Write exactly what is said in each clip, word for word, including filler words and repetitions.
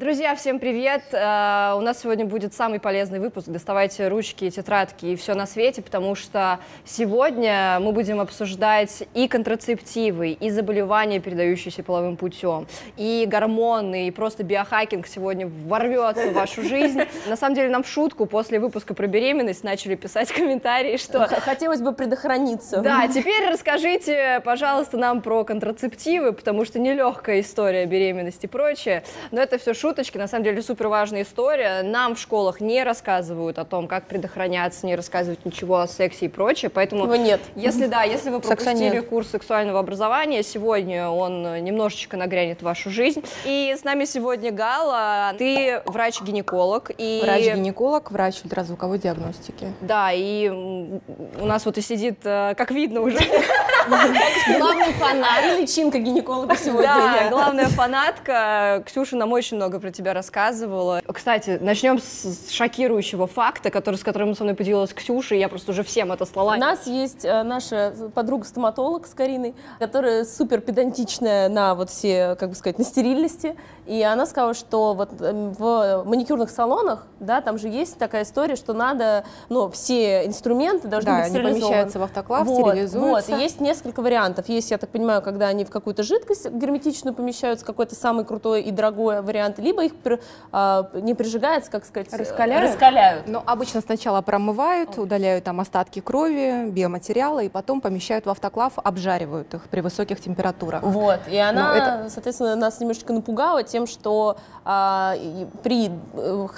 Друзья, всем привет! У нас сегодня будет самый полезный выпуск. Доставайте ручки, тетрадки и все на свете, потому что сегодня мы будем обсуждать и контрацептивы, и заболевания, передающиеся половым путем, и гормоны, и просто биохакинг сегодня ворвется в вашу жизнь. На самом деле нам в шутку после выпуска про беременность начали писать комментарии, что... Хотелось бы предохраниться. Да, теперь расскажите, пожалуйста, нам про контрацептивы, потому что нелегкая история беременности и прочее, но это все шуточки, на самом деле супер важная история. Нам в школах не рассказывают о том, как предохраняться, не рассказывают ничего о сексе и прочее, поэтому... Его нет. Если, да, если вы пропустили курс сексуального образования, сегодня он немножечко нагрянет в вашу жизнь. И с нами сегодня Гала, ты врач-гинеколог и... Врач-гинеколог, врач ультразвуковой диагностики. Да, и у нас вот и сидит, как видно уже... Главный фанат. И личинка гинеколога сегодня. Да, главная фанатка. Ксюша нам очень много про тебя рассказывала. Кстати, начнем с шокирующего факта, который, с которым со мной поделилась Ксюша, и я просто уже всем это слала. У нас есть э, наша подруга-стоматолог с Кариной, которая супер педантичная на вот все, как бы сказать, на стерильности, и она сказала, что вот в маникюрных салонах, да, там же есть такая история, что надо, ну, все инструменты должны, да, быть стерилизованы. Да, они помещаются в автоклав, вот, стерилизуются. Вот, есть несколько вариантов. Есть, я так понимаю, когда они в какую-то жидкость герметичную помещаются, какой-то самый крутой и дорогой вариант, либо их э, не прижигается, как сказать, раскаляют. раскаляют. Но обычно сначала промывают, удаляют там остатки крови, биоматериалы, и потом помещают в автоклав, обжаривают их при высоких температурах. Вот, и она, это... соответственно, нас немножечко напугала тем, что э, при,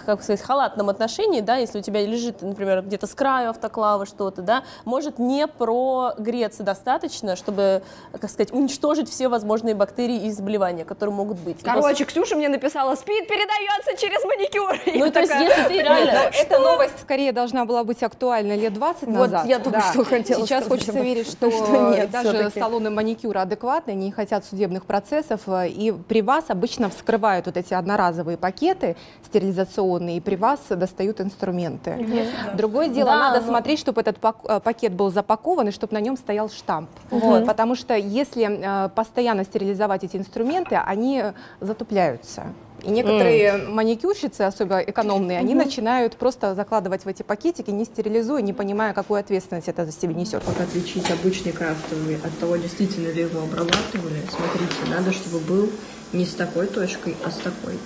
как сказать, халатном отношении, да, если у тебя лежит, например, где-то с краю автоклава что-то, да, может не прогреться достаточно, чтобы, как сказать, уничтожить все возможные бактерии и заболевания, которые могут быть. Короче, после... Ксюша мне написала, СПИД передается через маникюр. Ну, то такая... есть, если ты реально... Но эта новость скорее должна была быть актуальна лет двадцать назад. Вот, я только да. что хотела Сейчас сказать, хочется верить, что, что нет, даже салоны маникюра адекватные, не хотят судебных процессов, и при вас обычно вскрывают вот эти одноразовые пакеты стерилизационные, и при вас достают инструменты. Угу. Другое дело, да, надо но... смотреть, чтобы этот пакет был запакован, и чтобы на нем стоял штамп. Угу. Потому что если постоянно стерилизовать эти инструменты, они затупляются. И некоторые mm. маникюрщицы, особенно экономные, они mm-hmm. начинают просто закладывать в эти пакетики, не стерилизуя, не понимая, какую ответственность это за себя несет. Как отличить обычный крафтовый от того, действительно ли его обрабатывали? Смотрите, надо, чтобы был не с такой точкой, а с такой.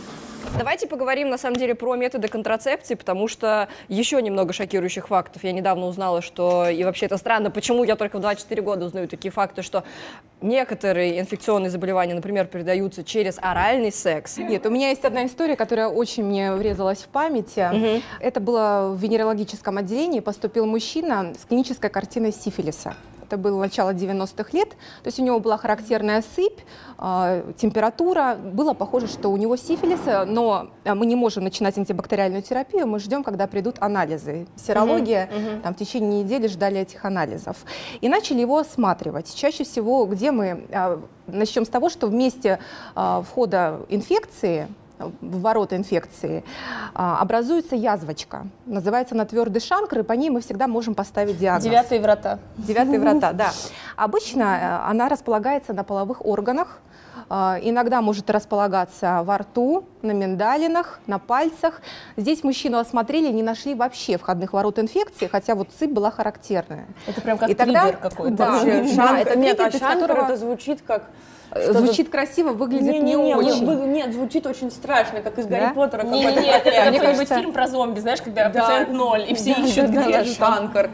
Давайте поговорим, на самом деле, про методы контрацепции, потому что еще немного шокирующих фактов. Я недавно узнала, что, и вообще это странно, почему я только в двадцать четыре года узнаю такие факты, что некоторые инфекционные заболевания, например, передаются через оральный секс. Нет, у меня есть одна история, которая очень мне врезалась в память. Угу. Это было в венерологическом отделении, поступил мужчина с клинической картиной сифилиса. Это было начало девяностых лет, то есть у него была характерная сыпь, э, температура, было похоже, что у него сифилис, но мы не можем начинать антибактериальную терапию, мы ждем, когда придут анализы. Серология, mm-hmm. там в течение недели ждали этих анализов. И начали его осматривать. Чаще всего, где мы, э, начнем с того, что в месте э, входа инфекции, в ворота инфекции, образуется язвочка. Называется она твердый шанкр, и по ней мы всегда можем поставить диагноз. Девятые врата. Девятые врата, да. Обычно она располагается на половых органах, иногда может располагаться во рту, на миндалинах, на пальцах. Здесь мужчину осмотрели, не нашли вообще входных ворот инфекции, хотя вот сыпь была характерная. Это прям как триггер какой-то. Да, да, это метод, из которого это звучит как... Звучит красиво, выглядит не, не, не, не очень. Вы, нет, звучит очень страшно, как из да? Гарри Поттера. Не, не, не, это какой-нибудь фильм про зомби, знаешь, когда да. пациент ноль, и все да, ищут, да, где да, шанкар.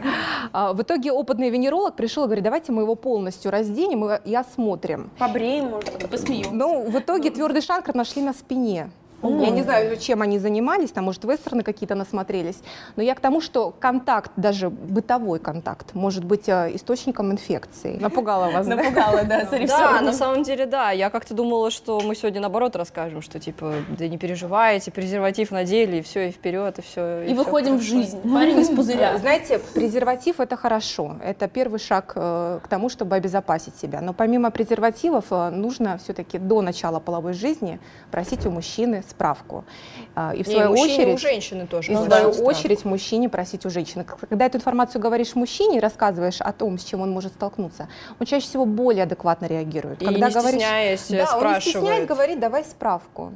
В итоге опытный венеролог пришел и говорит, давайте мы его полностью разденем и осмотрим. Побреем, может быть, посмеем. Ну, в итоге твердый шанкар нашли на спине. Я не знаю, чем они занимались, там, может, вестерны какие-то насмотрелись, но я к тому, что контакт, даже бытовой контакт, может быть источником инфекции. Напугала вас, да? Напугала, да, Да, на самом деле, да, я как-то думала, что мы сегодня наоборот расскажем, что, типа, да не переживайте, презерватив надели, и все, и вперед, и все. И выходим в жизнь, парень из пузыря. Знаете, презерватив – это хорошо, это первый шаг к тому, чтобы обезопасить себя, но помимо презервативов нужно все-таки до начала половой жизни просить у мужчины справку. И в свою очередь, у женщины тоже. И в свою очередь мужчине просить у женщины. Когда эту информацию говоришь мужчине и рассказываешь о том, с чем он может столкнуться, он чаще всего более адекватно реагирует. Когда и не говоришь, стесняясь, да, спрашивает. Он не стесняясь говорит, давай справку.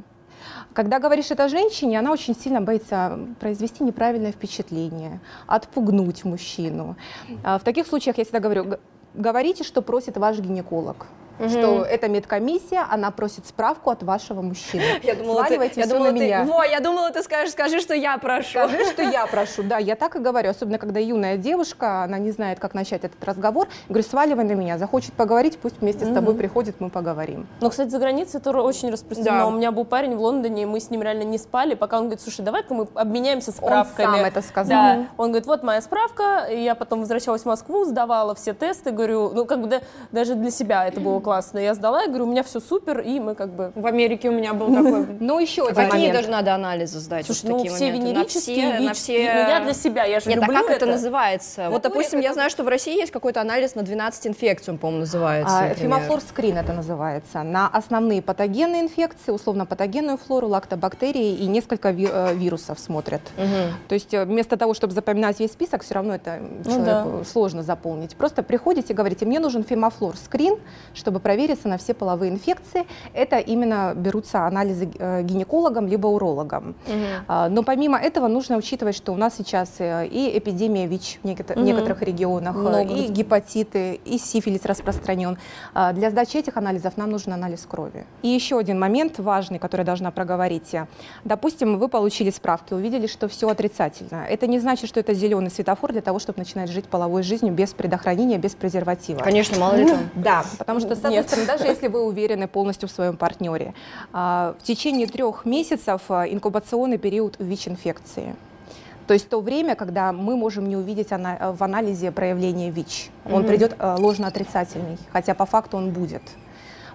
Когда говоришь это женщине, она очень сильно боится произвести неправильное впечатление, отпугнуть мужчину. В таких случаях я всегда говорю, говорите, что просит ваш гинеколог. Mm-hmm. Что это медкомиссия, она просит справку от вашего мужчины. Я думала, Сваливайте ты, я все думала, на ты, меня. Во, я думала, ты скажешь, скажи, что я прошу. Скажи, что я прошу, да, я так и говорю. Особенно, когда юная девушка, она не знает, как начать этот разговор. Говорю, сваливай на меня, захочет поговорить, пусть вместе mm-hmm. с тобой приходит, мы поговорим. Но, кстати, за границей это очень распространено. Да. У меня был парень в Лондоне, мы с ним реально не спали, пока он говорит, слушай, давай-ка мы обменяемся справками. Он сам это сказал. Да. Mm-hmm. Он говорит, вот моя справка, я потом возвращалась в Москву, сдавала все тесты, говорю, ну, как бы да, даже для себя это было классно. Я сдала, я говорю, у меня все супер, и мы как бы... В Америке у меня был такой... Ну, еще один момент. Какие даже надо анализы сдать? Слушай, ну, все венерические, на все... Ну, я для себя, я же люблю это. Нет, а как это называется? Вот, допустим, я знаю, что в России есть какой-то анализ на двенадцать инфекций, он, по-моему, называется. Femaflor-scrin это называется. На основные патогенные инфекции, условно патогенную флору, лактобактерии и несколько вирусов смотрят. То есть вместо того, чтобы запоминать весь список, все равно это человеку сложно заполнить. Просто приходите и говорите, мне нужен Femaflor-scrin, чтобы провериться на все половые инфекции. Это именно берутся анализы гинекологам либо урологам. Mm-hmm. Но помимо этого нужно учитывать, что у нас сейчас и эпидемия ВИЧ в некотор- mm-hmm. некоторых регионах, много и гепатиты, и сифилис распространен. Для сдачи этих анализов нам нужен анализ крови. И еще один момент важный, который я должна проговорить. Допустим, вы получили справки, увидели, что все отрицательно. Это не значит, что это зеленый светофор для того, чтобы начинать жить половой жизнью без предохранения, без презерватива. Конечно, мало ли там. Да. Потому что, с одной стороны, даже если вы уверены полностью в своем партнере, в течение трех месяцев инкубационный период ВИЧ-инфекции. То есть то время, когда мы можем не увидеть в анализе проявления ВИЧ. Он mm-hmm. придет ложно-отрицательный, хотя по факту он будет.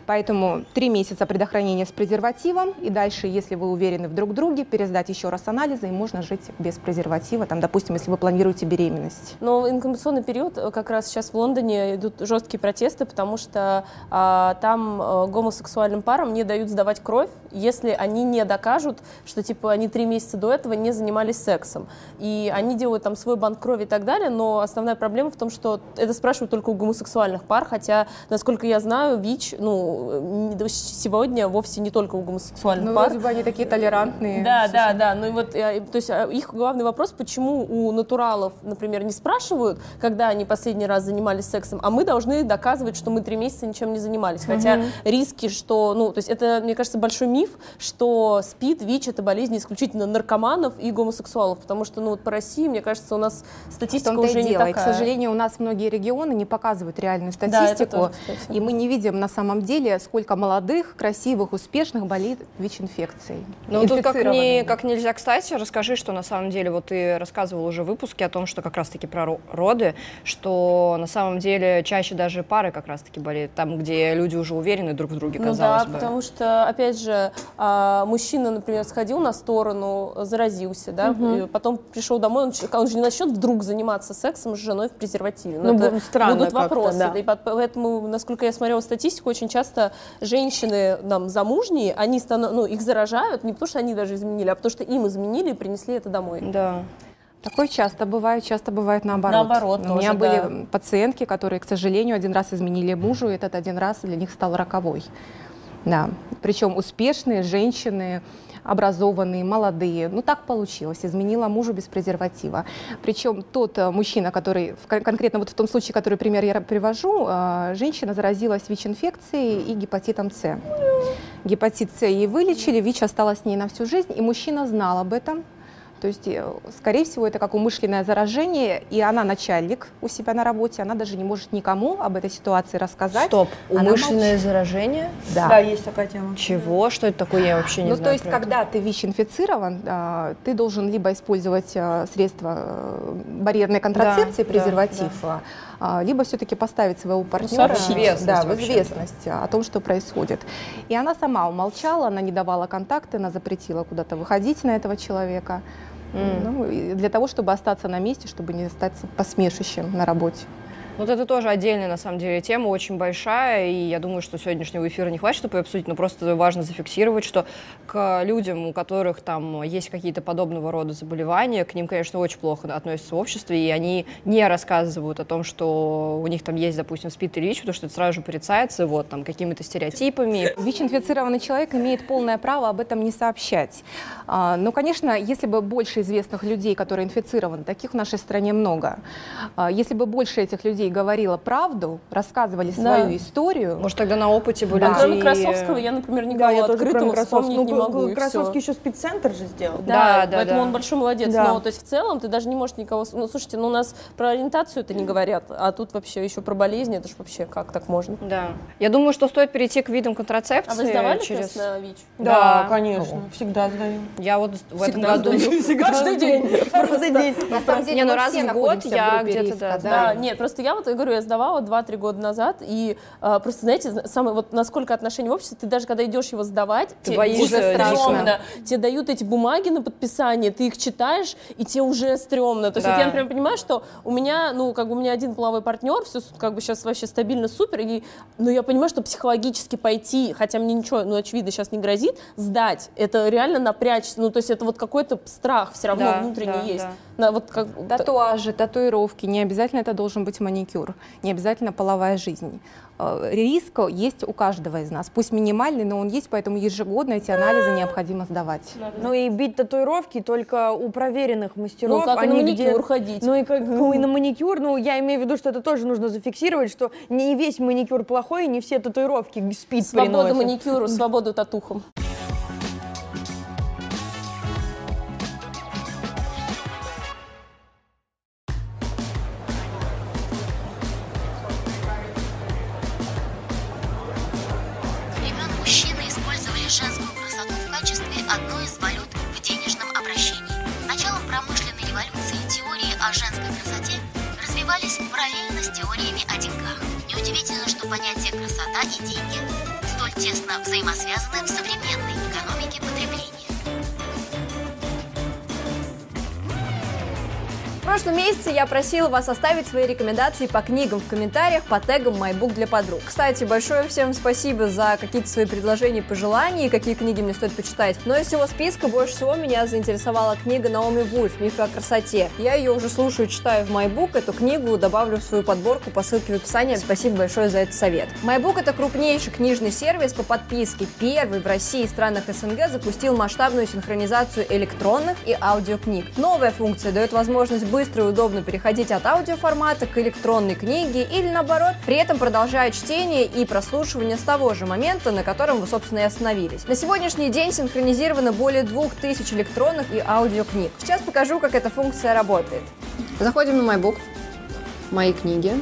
Поэтому три месяца предохранения с презервативом, и дальше, если вы уверены в друг друге, пересдать еще раз анализы, и можно жить без презерватива, там, допустим, если вы планируете беременность. Но инкубационный период, как раз сейчас в Лондоне идут жесткие протесты, потому что а, там а, гомосексуальным парам не дают сдавать кровь, если они не докажут, что типа они три месяца до этого не занимались сексом. И они делают там свой банк крови и так далее, но основная проблема в том, что это спрашивают только у гомосексуальных пар, хотя, насколько я знаю, ВИЧ, ну, сегодня вовсе не только у гомосексуальных ну, пар. Ну, вроде бы они такие толерантные. Да, все да, все. да. Ну, и вот, то есть их главный вопрос, почему у натуралов, например, не спрашивают, когда они последний раз занимались сексом, а мы должны доказывать, что мы три месяца ничем не занимались. Хотя угу. риски, что... Ну, то есть это, мне кажется, большой миф, что СПИД, ВИЧ — это болезнь исключительно наркоманов и гомосексуалов, потому что, ну, вот по России, мне кажется, у нас статистика уже не такая. К сожалению, у нас многие регионы не показывают реальную статистику, да, и мы не видим на самом деле, сколько молодых, красивых, успешных болеет ВИЧ-инфекцией. Ну, тут как, не, как нельзя, кстати, расскажи, что на самом деле, вот ты рассказывала уже в выпуске о том, что как раз-таки про роды, что на самом деле чаще даже пары как раз-таки болеют, там, где люди уже уверены друг в друге, казалось бы. Ну да, потому что, опять же, мужчина, например, сходил на сторону, заразился, да, угу. потом пришел домой, он, он же не начнет вдруг заниматься сексом с женой в презервативе. Но ну, это странно будут вопросы, да. И поэтому, насколько я смотрела статистику, очень часто женщины там, замужние, они станов... ну, их заражают не потому, что они даже изменили, а потому, что им изменили и принесли это домой. Да. Такое часто бывает, часто бывает наоборот. Наоборот У тоже, меня были да. пациентки, которые, к сожалению, один раз изменили мужу, и этот один раз для них стал роковой. Да. Причем успешные женщины, образованные, молодые. Ну, так получилось. Изменила мужу без презерватива. Причем тот мужчина, который, конкретно вот в том случае, который пример я привожу, женщина заразилась ВИЧ-инфекцией и гепатитом С. Гепатит С ей вылечили, ВИЧ осталась с ней на всю жизнь, и мужчина знал об этом. То есть, скорее всего, это как умышленное заражение, и она начальник у себя на работе, она даже не может никому об этой ситуации рассказать. Стоп, умышленное заражение? Да. Да, есть такая тема. Чего? Что это такое? Я вообще не знаю. Ну, то есть, когда ты ВИЧ-инфицирован, ты должен либо использовать средства барьерной контрацепции, презерватив, либо все-таки поставить своего партнера в известность о том, что происходит. И она сама умолчала, она не давала контакты, она запретила куда-то выходить на этого человека. Mm. Ну, для того, чтобы остаться на месте, чтобы не стать посмешищем на работе. Вот это тоже отдельная, на самом деле, тема, очень большая, и я думаю, что сегодняшнего эфира не хватит, чтобы ее обсудить, но просто важно зафиксировать, что к людям, у которых там есть какие-то подобного рода заболевания, к ним, конечно, очень плохо относятся в обществе, и они не рассказывают о том, что у них там есть, допустим, СПИД или ВИЧ, потому что это сразу же порицается вот там какими-то стереотипами. ВИЧ-инфицированный человек имеет полное право об этом не сообщать. Но, конечно, если бы больше известных людей, которые инфицированы, таких в нашей стране много, если бы больше этих людей говорила правду, рассказывали свою да. историю. Может, тогда на опыте были. Да. Кроме Красовского, я, например, никого да, открытого вспомнить ну, не могу. Красовский еще спеццентр же сделал. Да, да, да, поэтому да. он большой молодец. Да. Но то есть в целом ты даже не можешь никого... Ну, слушайте, ну у нас про ориентацию-то не говорят, а тут вообще еще про болезни, это же вообще как так можно? Да. Я думаю, что стоит перейти к видам контрацепции. А вы сдавали через... тест на ВИЧ? Да, да, конечно. О. Всегда сдаю. Я вот в всегда этом году... Каждый день. На самом деле мы все находимся в группе риска. Да, нет, просто я вот я говорю, я сдавала два-три года назад, и а, просто, знаете, самое, вот насколько отношение в обществе, ты даже когда идешь его сдавать, ты тебе уже стрёмно, да. тебе дают эти бумаги на подписание, ты их читаешь, и тебе уже стрёмно. То есть да. вот я, например, понимаю, что у меня, ну, как бы у меня один половой партнер, все как бы сейчас вообще стабильно супер, и, но я понимаю, что психологически пойти, хотя мне ничего, ну, очевидно, сейчас не грозит, сдать, это реально напрячься, ну, то есть это вот какой-то страх все равно да, внутренний да, есть. Да. На, вот, как... Татуажи, татуировки, не обязательно это должен быть маникюр, не обязательно половая жизнь. Риск есть у каждого из нас, пусть минимальный, но он есть, поэтому ежегодно эти анализы необходимо сдавать. Ну и бить татуировки только у проверенных мастеров. Ну как и на маникюр где... ходить. Ну и, как... ну и на маникюр, ну я имею в виду, что это тоже нужно зафиксировать, что не весь маникюр плохой, не все татуировки спид приносят. Свободу маникюру, свободу татухам. Взаимосвязаны в современной экономике потребления. В прошлом месяце я просила вас оставить свои рекомендации по книгам в комментариях по тегам MyBook для подруг. Кстати, большое всем спасибо за какие-то свои предложения, пожелания, какие книги мне стоит почитать. Но из всего списка больше всего меня заинтересовала книга Наоми Вульф «Мифы о красоте». Я ее уже слушаю, читаю в MyBook. Эту книгу добавлю в свою подборку по ссылке в описании. Спасибо большое за этот совет. MyBook — это крупнейший книжный сервис по подписке. Первый в России и странах СНГ запустил масштабную синхронизацию электронных и аудиокниг. Новая функция дает возможность быстро и удобно переходить от аудиоформата к электронной книге или наоборот, при этом продолжая чтение и прослушивание с того же момента, на котором вы, собственно, и остановились. На сегодняшний день синхронизировано более двух тысяч электронных и аудиокниг. Сейчас покажу, как эта функция работает. Заходим на MyBook, мои книги.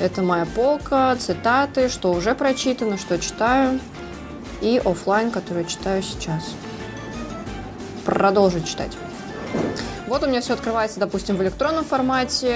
Это моя полка, цитаты, что уже прочитано, что читаю, и офлайн, который читаю сейчас. Продолжу читать. Вот у меня все открывается, допустим, в электронном формате,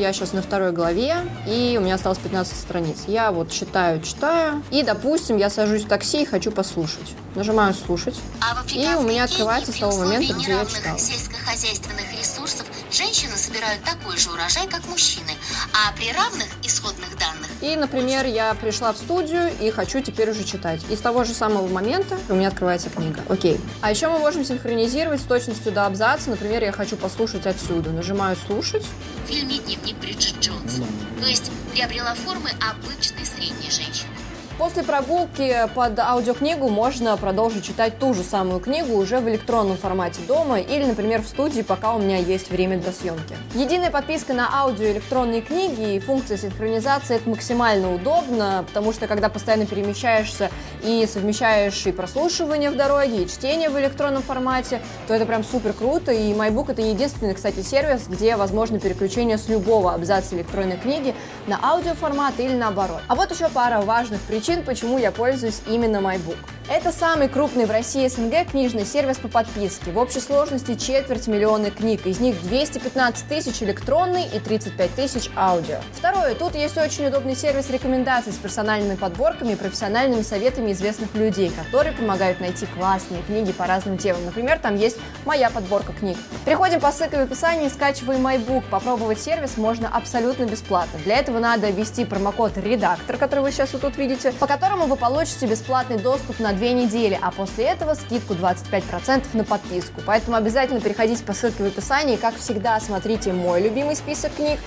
я сейчас на второй главе, и у меня осталось пятнадцать страниц. Я вот читаю, читаю, и, допустим, я сажусь в такси и хочу послушать. Нажимаю «Слушать», а и у меня открывается с того момента, где я читала. Сельскохозяйственных ресурсов женщины собирают такой же урожай, как мужчины, а при равных исходных данных... И, например, я пришла в студию и хочу теперь уже читать. И с того же самого момента у меня открывается книга. Окей. А еще мы можем синхронизировать с точностью до абзаца. Например, я хочу послушать отсюда. Нажимаю «Слушать». В фильме «Дневник Бриджит Джонс». То есть приобрела формы обычной средней женщины. После прогулки под аудиокнигу можно продолжить читать ту же самую книгу уже в электронном формате дома или, например, в студии, пока у меня есть время для съемки. Единая подписка на аудио и электронные книги и функция синхронизации — это максимально удобно, потому что когда постоянно перемещаешься и совмещаешь и прослушивание в дороге, и чтение в электронном формате, то это прям супер круто. И MyBook — это единственный, кстати, сервис, где возможно переключение с любого абзаца электронной книги на аудиоформат или наоборот. А вот еще пара важных причин, почему я пользуюсь именно MyBook. Это самый крупный в России СНГ книжный сервис по подписке. В общей сложности четверть миллиона книг, из них двести пятнадцать тысяч электронной и тридцать пять тысяч аудио. Второе, тут есть очень удобный сервис рекомендаций с персональными подборками и профессиональными советами известных людей, которые помогают найти классные книги по разным темам. Например, там есть моя подборка книг. Переходим по ссылке в описании и скачиваем MyBook. Попробовать сервис можно абсолютно бесплатно. Для этого надо ввести промокод «Редактор», который вы сейчас вот тут видите, по которому вы получите бесплатный доступ на две недели, а после этого скидку двадцать пять процентов на подписку. Поэтому обязательно переходите по ссылке в описании. Как всегда, смотрите мой любимый список книг.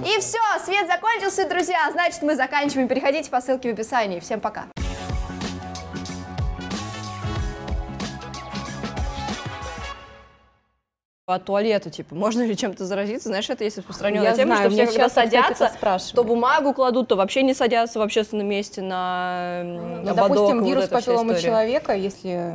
И все, свет закончился, друзья. Значит, мы заканчиваем. Переходите по ссылке в описании. Всем пока. От туалета, типа, можно ли чем-то заразиться? Знаешь, это есть распространенная тема, что все, когда садятся, то бумагу кладут, то вообще не садятся в общественном месте на, ну, на допустим, бодок. Допустим, вирус вот папиллома человека, если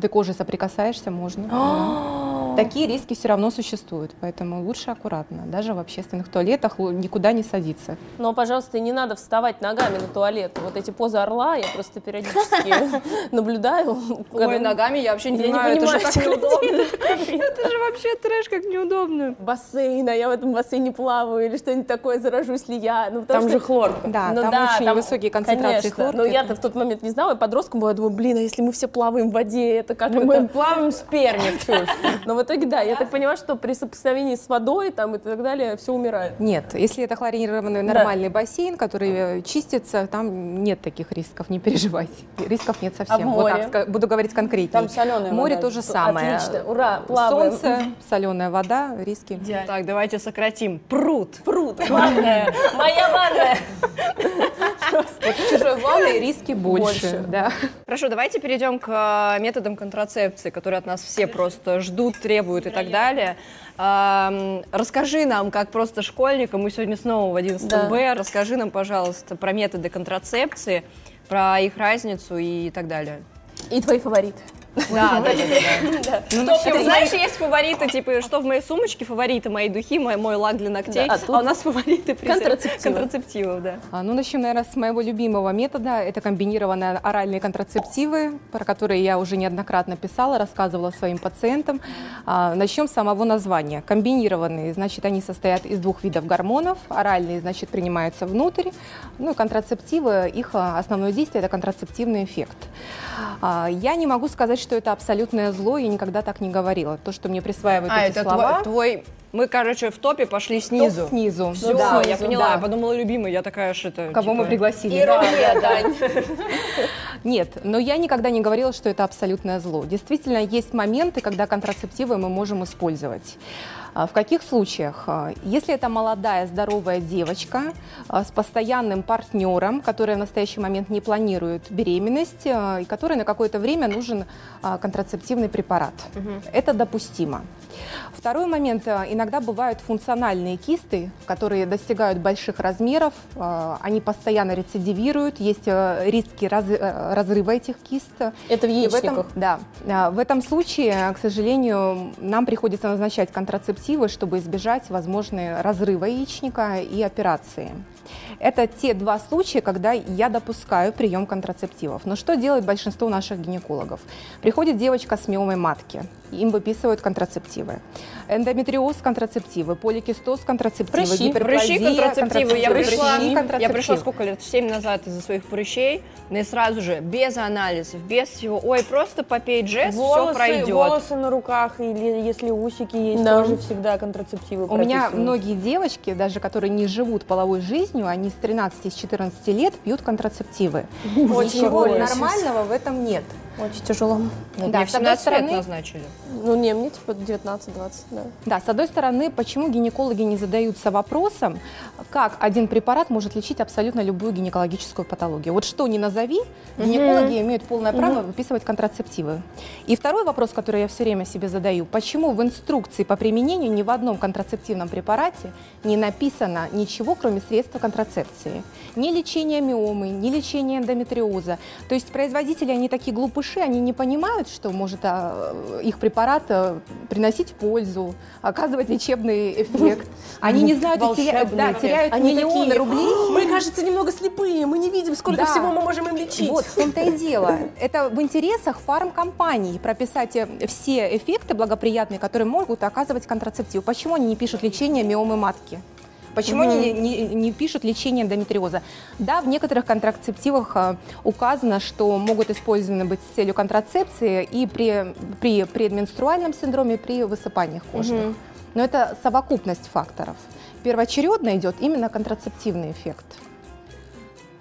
ты кожей соприкасаешься, можно. А-а-а. Такие риски все равно существуют, поэтому лучше аккуратно. Даже в общественных туалетах никуда не садиться. Но, пожалуйста, не надо вставать ногами на туалет. Вот эти позы орла я просто периодически наблюдаю. Ой, ногами я вообще не понимаю, это же так неудобно. Это же вообще трэш, как неудобно. Бассейн, а я в этом бассейне плаваю или что-нибудь такое, заражусь ли я. Там же хлорка. Да, там очень высокие концентрации хлорки. Но я-то в тот момент не знала, и подростком была, думаю, блин, а если мы все плаваем в воде, это как-то... Мы плаваем с перми. Но в итоге, да, я так поняла, что при соприкосновении с водой там и так далее все умирает. Нет, если это хлорированный нормальный бассейн, который чистится, там нет таких рисков, не переживайте. Рисков нет совсем. Вот так буду говорить конкретнее. Там соленая вода. Море то же самое. Отлично, ура, плаваем. Солнце, соленая вода, риски. Так, давайте сократим. Пруд. Пруд. Ванная. Моя ванная. В чужой ванной риски больше. Хорошо, давайте перейдем к методам контрацепции, которые от нас все просто ждут, требуют и так далее. Расскажи нам, как просто школьникам, мы сегодня снова в одиннадцатом Б, расскажи нам, пожалуйста, про методы контрацепции, про их разницу и так далее. И твои фавориты. Да, да, да. Знаешь, есть фавориты, типа, что в моей сумочке, фавориты мои духи, мой лак для ногтей, а у нас фавориты контрацептивов, да. Ну, начнем, наверное, с моего любимого метода, это комбинированные оральные контрацептивы, про которые я уже неоднократно писала, рассказывала своим пациентам. Начнем с самого названия. Комбинированные, значит, они состоят из двух видов гормонов, оральные, значит, принимаются внутрь, ну, и контрацептивы, их основное действие – это контрацептивный эффект. Я не могу сказать, что это абсолютное зло, я никогда так не говорила. То, что мне присваивают а, эти это слова... Твой... Мы, короче, в топе пошли снизу. Топ снизу. Все, да, снизу, я поняла, да. Я подумала, любимый, я такая же это... Кого типа... мы пригласили. Ирония, Дань. Нет, но я никогда не говорила, что это абсолютное зло. Действительно, есть моменты, когда контрацептивы мы можем использовать. В каких случаях? Если это молодая, здоровая девочка с постоянным партнером, которая в настоящий момент не планирует беременность, и которой на какое-то время нужен контрацептивный препарат. Угу. Это допустимо. Второй момент. Иногда бывают функциональные кисты, которые достигают больших размеров, они постоянно рецидивируют, есть риски раз, разрыва этих кист. Это в яичниках? В этом, да. В этом случае, к сожалению, нам приходится назначать контрацептивы, чтобы избежать возможного разрыва яичника и операции. Это те два случая, когда я допускаю прием контрацептивов. Но что делает большинство наших гинекологов? Приходит девочка с миомой матки, им выписывают контрацептивы. Эндометриоз контрацептивы, поликистоз контрацептивы, прыщи, гиперплазия, прыщи контрацептивы. Я, прыщи, пришла, контрацептивы. Я пришла сколько лет? Семь назад из-за своих прыщей, и сразу же без анализов, без всего. Ой, просто попей джесс, волосы, все пройдет. Волосы на руках или если усики есть, да. Тоже всегда контрацептивы. У меня многие девочки, даже которые не живут половой жизнью, они с тринадцати-четырнадцати лет пьют контрацептивы. Ничего нормального в этом нет. Очень тяжело. Вот да, мне в семнадцать лет назначили. Ну, не, мне типа девятнадцать-двадцать, да. Да, с одной стороны, почему гинекологи не задаются вопросом, как один препарат может лечить абсолютно любую гинекологическую патологию. Вот что ни назови, гинекологи mm-hmm. имеют полное право mm-hmm. выписывать контрацептивы. И второй вопрос, который я все время себе задаю, почему в инструкции по применению ни в одном контрацептивном препарате не написано ничего, кроме средства контрацепции? Ни лечения миомы, ни лечения эндометриоза. То есть производители, они такие глупые, малыши, они не понимают, что может а, их препарат а, приносить пользу, оказывать лечебный эффект. Они не знают, теряют, да, теряют они миллионы такие, рублей. Мы, кажется, немного слепые, мы не видим, сколько да. всего мы можем им лечить. Вот, в том-то и дело. Это в интересах фармкомпаний прописать все эффекты благоприятные, которые могут оказывать контрацептивы. Почему они не пишут лечение миомы матки? Почему угу. они не, не, не пишут лечение эндометриоза? Да, в некоторых контрацептивах указано, что могут использованы быть с целью контрацепции и при, при предменструальном синдроме, при высыпаниях кожных. Угу. Но это совокупность факторов. Первоочередно идет именно контрацептивный эффект.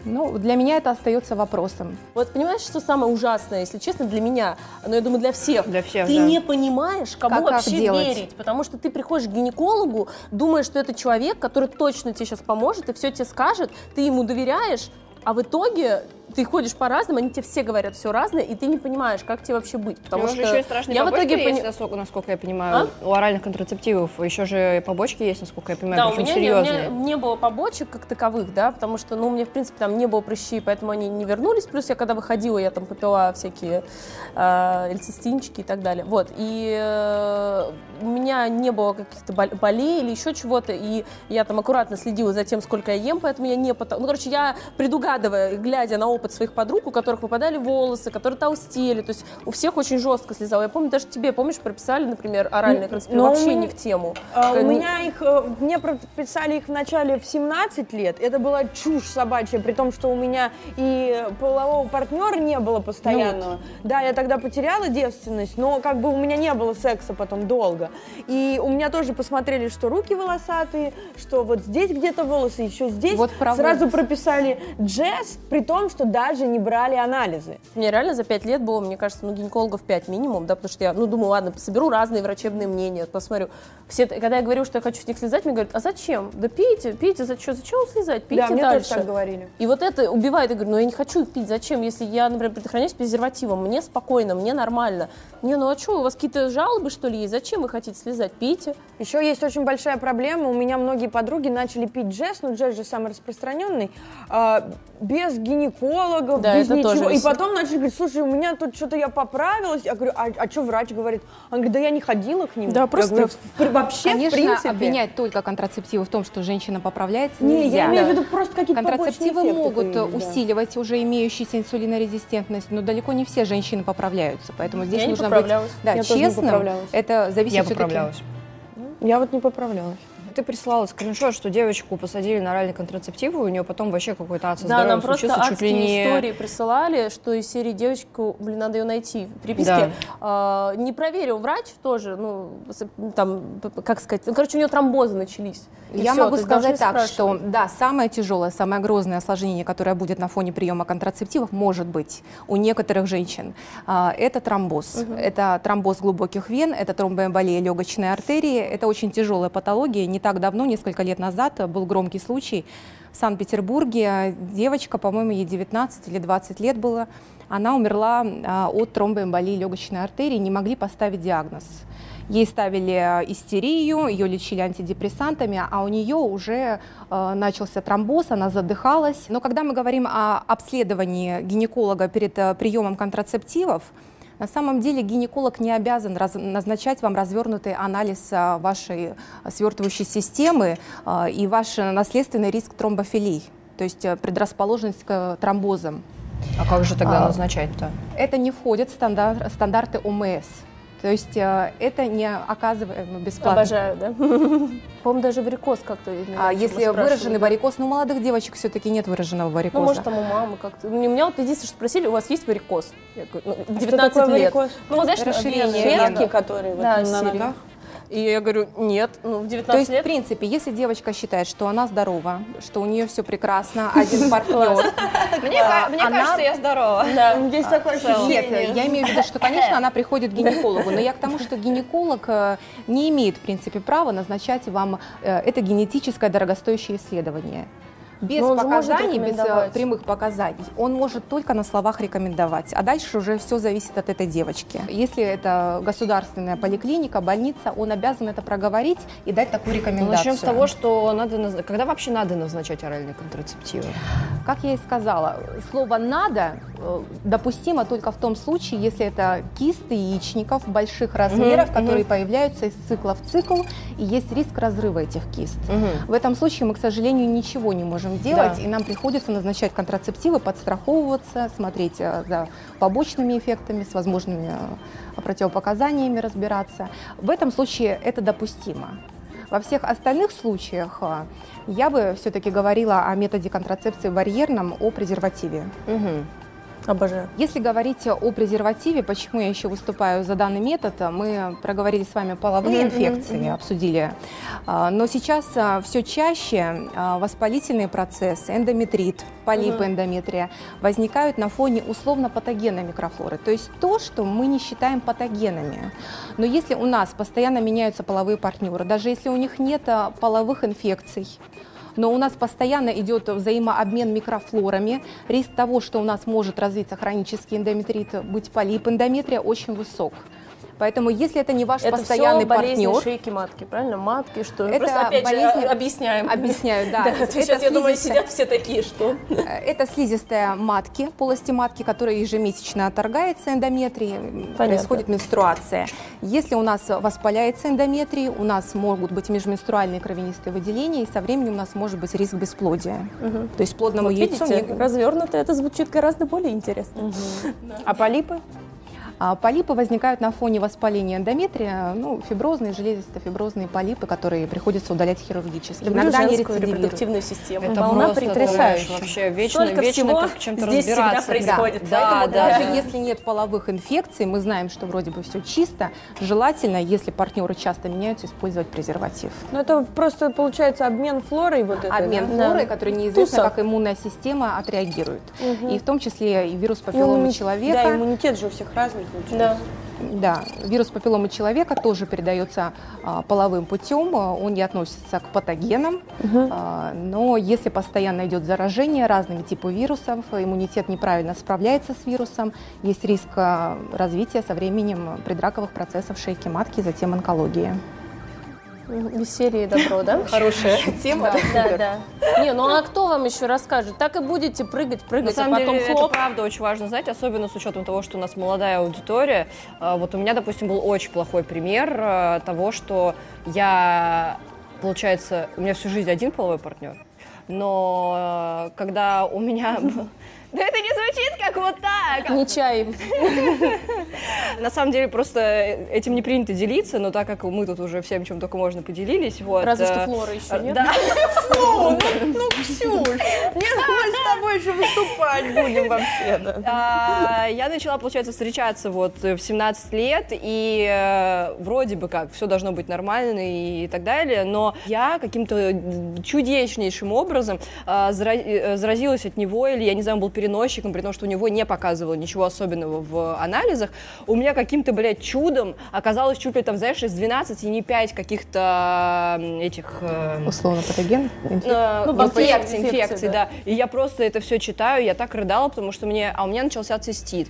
Ну, для меня это остается вопросом. Вот понимаешь, что самое ужасное, если честно, для меня, но я думаю, для всех. Для всех, ты да. не понимаешь, кому как, вообще как верить, потому что ты приходишь к гинекологу, думаешь, что это человек, который точно тебе сейчас поможет и все тебе скажет, ты ему доверяешь, а в итоге ты ходишь по-разному, они тебе все говорят все разное, и ты не понимаешь, как тебе вообще быть. Потому что еще и страшные я побочки в итоге есть, пони... насколько я понимаю, а? у оральных контрацептивов. Еще же и побочки есть, насколько я понимаю, да, причем у меня серьезные. Не, у меня не было побочек как таковых, да, потому что, ну, у меня, в принципе, там не было прыщей, поэтому они не вернулись. Плюс я, когда выходила, я там попила всякие э, эльцистинчики и так далее. Вот, и э, у меня не было каких-то болей или еще чего-то, и я там аккуратно следила за тем, сколько я ем, поэтому я не... Потом... Ну, короче, я предугадывая, глядя на опыт под своих подруг, у которых выпадали волосы, которые толстели, то есть у всех очень жестко слезало. Я помню, даже тебе, помнишь, прописали, например, оральные контрацептивы вообще меня, не в тему. А, у меня их, мне прописали их в начале в семнадцать лет, это была чушь собачья, при том, что у меня и полового партнера не было постоянного. Ну, да, я тогда потеряла девственность, но как бы у меня не было секса потом долго. И у меня тоже посмотрели, что руки волосатые, что вот здесь где-то волосы, еще здесь. Вот сразу прописали джесс, при том, что даже не брали анализы. Мне реально за пять лет было, мне кажется, ну, гинекологов пять минимум, да, потому что я, ну, думаю, ладно, соберу разные врачебные мнения, посмотрю. Все, когда я говорю, что я хочу с них слезать, мне говорят, а зачем? Да пейте, пейте, зачем, зачем слезать? Пейте да, мне дальше. Тоже так говорили. И вот это убивает, я говорю, ну, я не хочу пить, зачем, если я, например, предохраняюсь презервативом, мне спокойно, мне нормально. Не, ну, а что, у вас какие-то жалобы, что ли, есть? Зачем вы хотите слезать? Пейте. Еще есть очень большая проблема, у меня многие подруги начали пить джесс, ну, джесс же самый распространенный, а, без гинеколога. Да, без ничего. И потом начали говорить, слушай, у меня тут что-то я поправилась. Я говорю, а, а что врач говорит? Он говорит, да я не ходила к нему. Да, просто говорю, вообще, конечно, в принципе. Обвинять только контрацептивы в том, что женщина поправляется, не, нельзя. Я имею в виду просто какие-то контрацептивы могут имеют, усиливать да. уже имеющуюся инсулинорезистентность, но далеко не все женщины поправляются. Поэтому здесь я нужно быть да, честным. Это зависит я поправлялась. Я вот не поправлялась. Ты прислала скриншот, что девочку посадили на оральный контрацептив, у нее потом вообще какой-то ад со здоровьем. Да, нам просто адские не... истории присылали, что из серии девочку, блин, надо ее найти в приписке. Да. А, не проверил врач тоже, ну, там, как сказать, ну, короче, у нее тромбозы начались. Я все, могу сказать так, что, да, самое тяжелое, самое грозное осложнение, которое будет на фоне приема контрацептивов, может быть у некоторых женщин, а, это тромбоз. Угу. Это тромбоз глубоких вен, это тромбоэмболия легочной артерии, это очень тяжелая патология, не так давно, несколько лет назад, был громкий случай в Санкт-Петербурге. Девочка, по-моему, ей девятнадцать или двадцать лет было, она умерла от тромбоэмболии легочной артерии, не могли поставить диагноз. Ей ставили истерию, ее лечили антидепрессантами, а у нее уже э, начался тромбоз, она задыхалась. Но когда мы говорим о обследовании гинеколога перед э, приемом контрацептивов, на самом деле гинеколог не обязан назначать вам развернутый анализ вашей свертывающей системы и ваш наследственный риск тромбофилий, то есть предрасположенность к тромбозам. А как же тогда назначать-то? Это не входит в стандар- стандарты ОМС. То есть это не оказываемо бесплатно. Обожаю, да? По-моему, даже варикоз как-то. А если выраженный варикоз, ну, у молодых девочек все-таки нет выраженного варикоза. Ну, может, там у мамы как-то. У меня вот единственное, что спросили, у вас есть варикоз? Я говорю, девятнадцать лет. Ну, вот, знаешь, расширение, которые на ногах. И я говорю, нет, ну, в девятнадцать лет. То есть, в принципе, если девочка считает, что она здорова, что у нее все прекрасно, один партнер. Мне кажется, я здорова. Есть такое ощущение. Нет, я имею в виду, что, конечно, она приходит к гинекологу, но я к тому, что гинеколог не имеет, в принципе, права назначать вам это генетическое дорогостоящее исследование. без но показаний, без прямых показаний. Он может только на словах рекомендовать, а дальше уже все зависит от этой девочки. Если это государственная поликлиника, больница, он обязан это проговорить и дать такую рекомендацию. Начнем с того, что надо, когда вообще надо назначать оральные контрацептивы? Как я и сказала, слово «надо» допустимо только в том случае, если это кисты яичников больших размеров, mm-hmm. которые mm-hmm. появляются из цикла в цикл, и есть риск разрыва этих кист. Mm-hmm. В этом случае мы, к сожалению, ничего не можем делать, да. и нам приходится назначать контрацептивы, подстраховываться, смотреть за побочными эффектами, с возможными противопоказаниями разбираться. В этом случае это допустимо. Во всех остальных случаях я бы все-таки говорила о методе контрацепции барьерном, о презервативе. Угу. Обожаю. Если говорить о презервативе, почему я еще выступаю за данный метод, мы проговорили с вами половые инфекции, обсудили. Но сейчас все чаще воспалительные процессы, эндометрит, полипы эндометрия возникают на фоне условно-патогенной микрофлоры. То есть то, что мы не считаем патогенами. Но если у нас постоянно меняются половые партнеры, даже если у них нет половых инфекций, но у нас постоянно идет взаимообмен микрофлорами. Риск того, что у нас может развиться хронический эндометрит, быть полип эндометрия, очень высок. Поэтому, если это не ваш это постоянный партнер... Это шейки матки, правильно? Матки, что... Это просто, опять болезни... же, объясняем. Объясняю, да. Сейчас, я думаю, сидят все такие, что... Это слизистая матки, полости матки, которая ежемесячно отторгается эндометрией, происходит менструация. Если у нас воспаляется эндометрия, у нас могут быть межменструальные кровянистые выделения, и со временем у нас может быть риск бесплодия. То есть плодному яйцу... Развернуто, это звучит гораздо более интересно. А полипы? Полипы возникают на фоне воспаления эндометрия, ну, фиброзные, железисто-фиброзные полипы, которые приходится удалять хирургически. Люблю иногда они рецидивируют. Репродуктивную систему. Это волна потрясающая. Вообще вечно, вечно как чем-то здесь разбираться. Всегда происходит. Да, да, да. Даже да. если нет половых инфекций, мы знаем, что вроде бы все чисто. Желательно, если партнеры часто меняются, использовать презерватив. Но это просто получается обмен флорой вот этой. Обмен да? флорой, да. который неизвестно, Туса. Как иммунная система отреагирует. Угу. И в том числе и вирус папилломы человека. Да, иммунитет же у всех разный. Да. да, вирус папилломы человека тоже передается а, половым путем, он не относится к патогенам, угу. а, но если постоянно идет заражение разными типами вирусов, иммунитет неправильно справляется с вирусом, есть риск развития со временем предраковых процессов шейки матки, затем онкологии. Веселье и добро, да? Хорошая тема. Да, да. Не, ну а кто вам еще расскажет? Так и будете прыгать, прыгать, а потом хлоп. Это правда очень важно знать, особенно с учетом того, что у нас молодая аудитория. Вот у меня, допустим, был очень плохой пример того, что я, получается, у меня всю жизнь один половой партнер, но когда у меня... Да это не звучит как вот так! Не чаем. На самом деле просто этим не принято делиться, но так как мы тут уже всем, чем только можно, поделились. Вот, разве что Флора еще нет. Да. Фу, ну, Ксюш, мы с тобой еще выступать будем вообще. Я начала, получается, встречаться вот в семнадцать лет, и вроде бы как, все должно быть нормально и так далее, но я каким-то чудеснейшим образом заразилась от него, или я не знаю, он был переносчиком, при том, что у него не показывало ничего особенного в анализах. У меня каким-то, блядь, чудом оказалось чуть ли там, знаешь, из двенадцати, не пять каких-то этих... Э, условно патоген? Э, ну, инфекций, инфекций, да. да. И я просто это все читаю, я так рыдала, потому что мне... А у меня начался цистит.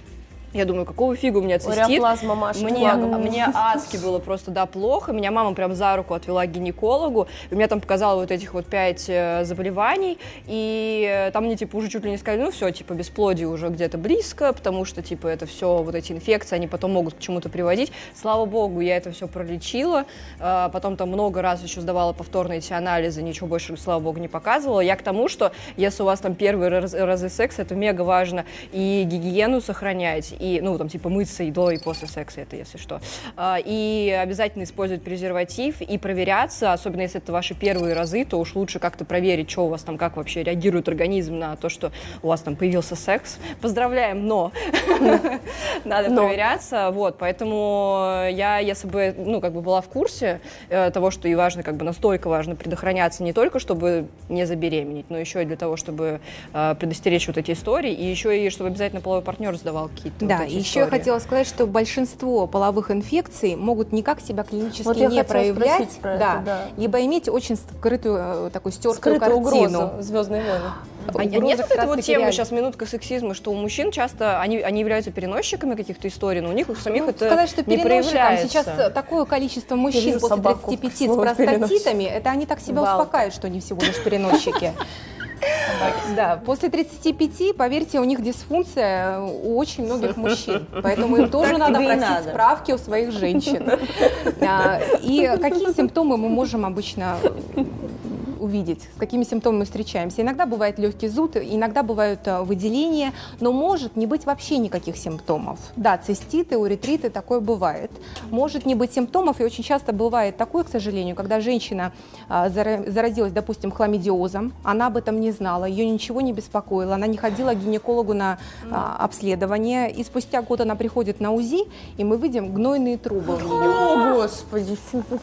Я думаю, какого фига у меня цистит? Мне, мне адски было просто, да, плохо. Меня мама прям за руку отвела к гинекологу. У меня там показало вот этих вот пять заболеваний. И там мне, типа, уже чуть ли не сказали, ну все, типа, бесплодие уже где-то близко, потому что, типа, это все, вот эти инфекции, они потом могут к чему-то приводить. Слава богу, я это все пролечила. Потом там много раз еще сдавала повторные эти анализы, ничего больше, слава богу, не показывала. Я к тому, что если у вас там первые разы секса, это мега важно. И гигиену сохраняйте. И, ну, там, типа, мыться и до, и после секса, это если что. И обязательно использовать презерватив и проверяться, особенно если это ваши первые разы, то уж лучше как-то проверить, что у вас там, как вообще реагирует организм на то, что у вас там появился секс. Поздравляем, но надо проверяться, вот, поэтому я, если бы, ну, как бы была в курсе того, что и важно, как бы настолько важно предохраняться не только, чтобы не забеременеть, но еще и для того, чтобы предостеречь вот эти истории, и еще и чтобы обязательно половой партнер сдавал какие-то Да, и еще я хотела сказать, что большинство половых инфекций могут никак себя клинически вот не проявлять, про да, это, да. либо иметь очень скрытую, такую стертую скрытую картину. Угрозу «Звездные войны». А нет вот этой вот темы, сейчас минутка сексизма, что у мужчин часто, они, они являются переносчиками каких-то историй, но у них у самих ну, это сказать, что не проявляется. Сейчас такое количество мужчин после тридцати пяти с простатитами, это они так себя Балка. успокаивают, что они всего лишь переносчики. Да, после тридцати пяти, поверьте, у них дисфункция у очень многих мужчин, поэтому им тоже надо просить справки у своих женщин. И какие симптомы мы можем обычно увидеть, с какими симптомами мы встречаемся. Иногда бывает легкий зуд, иногда бывают выделения, но может не быть вообще никаких симптомов. Да, циститы, уретриты, такое бывает. Может не быть симптомов, и очень часто бывает такое, к сожалению, когда женщина заразилась, допустим, хламидиозом, она об этом не знала, ее ничего не беспокоило, она не ходила к гинекологу на обследование, и спустя год она приходит на УЗИ, и мы видим гнойные трубы. О, Господи!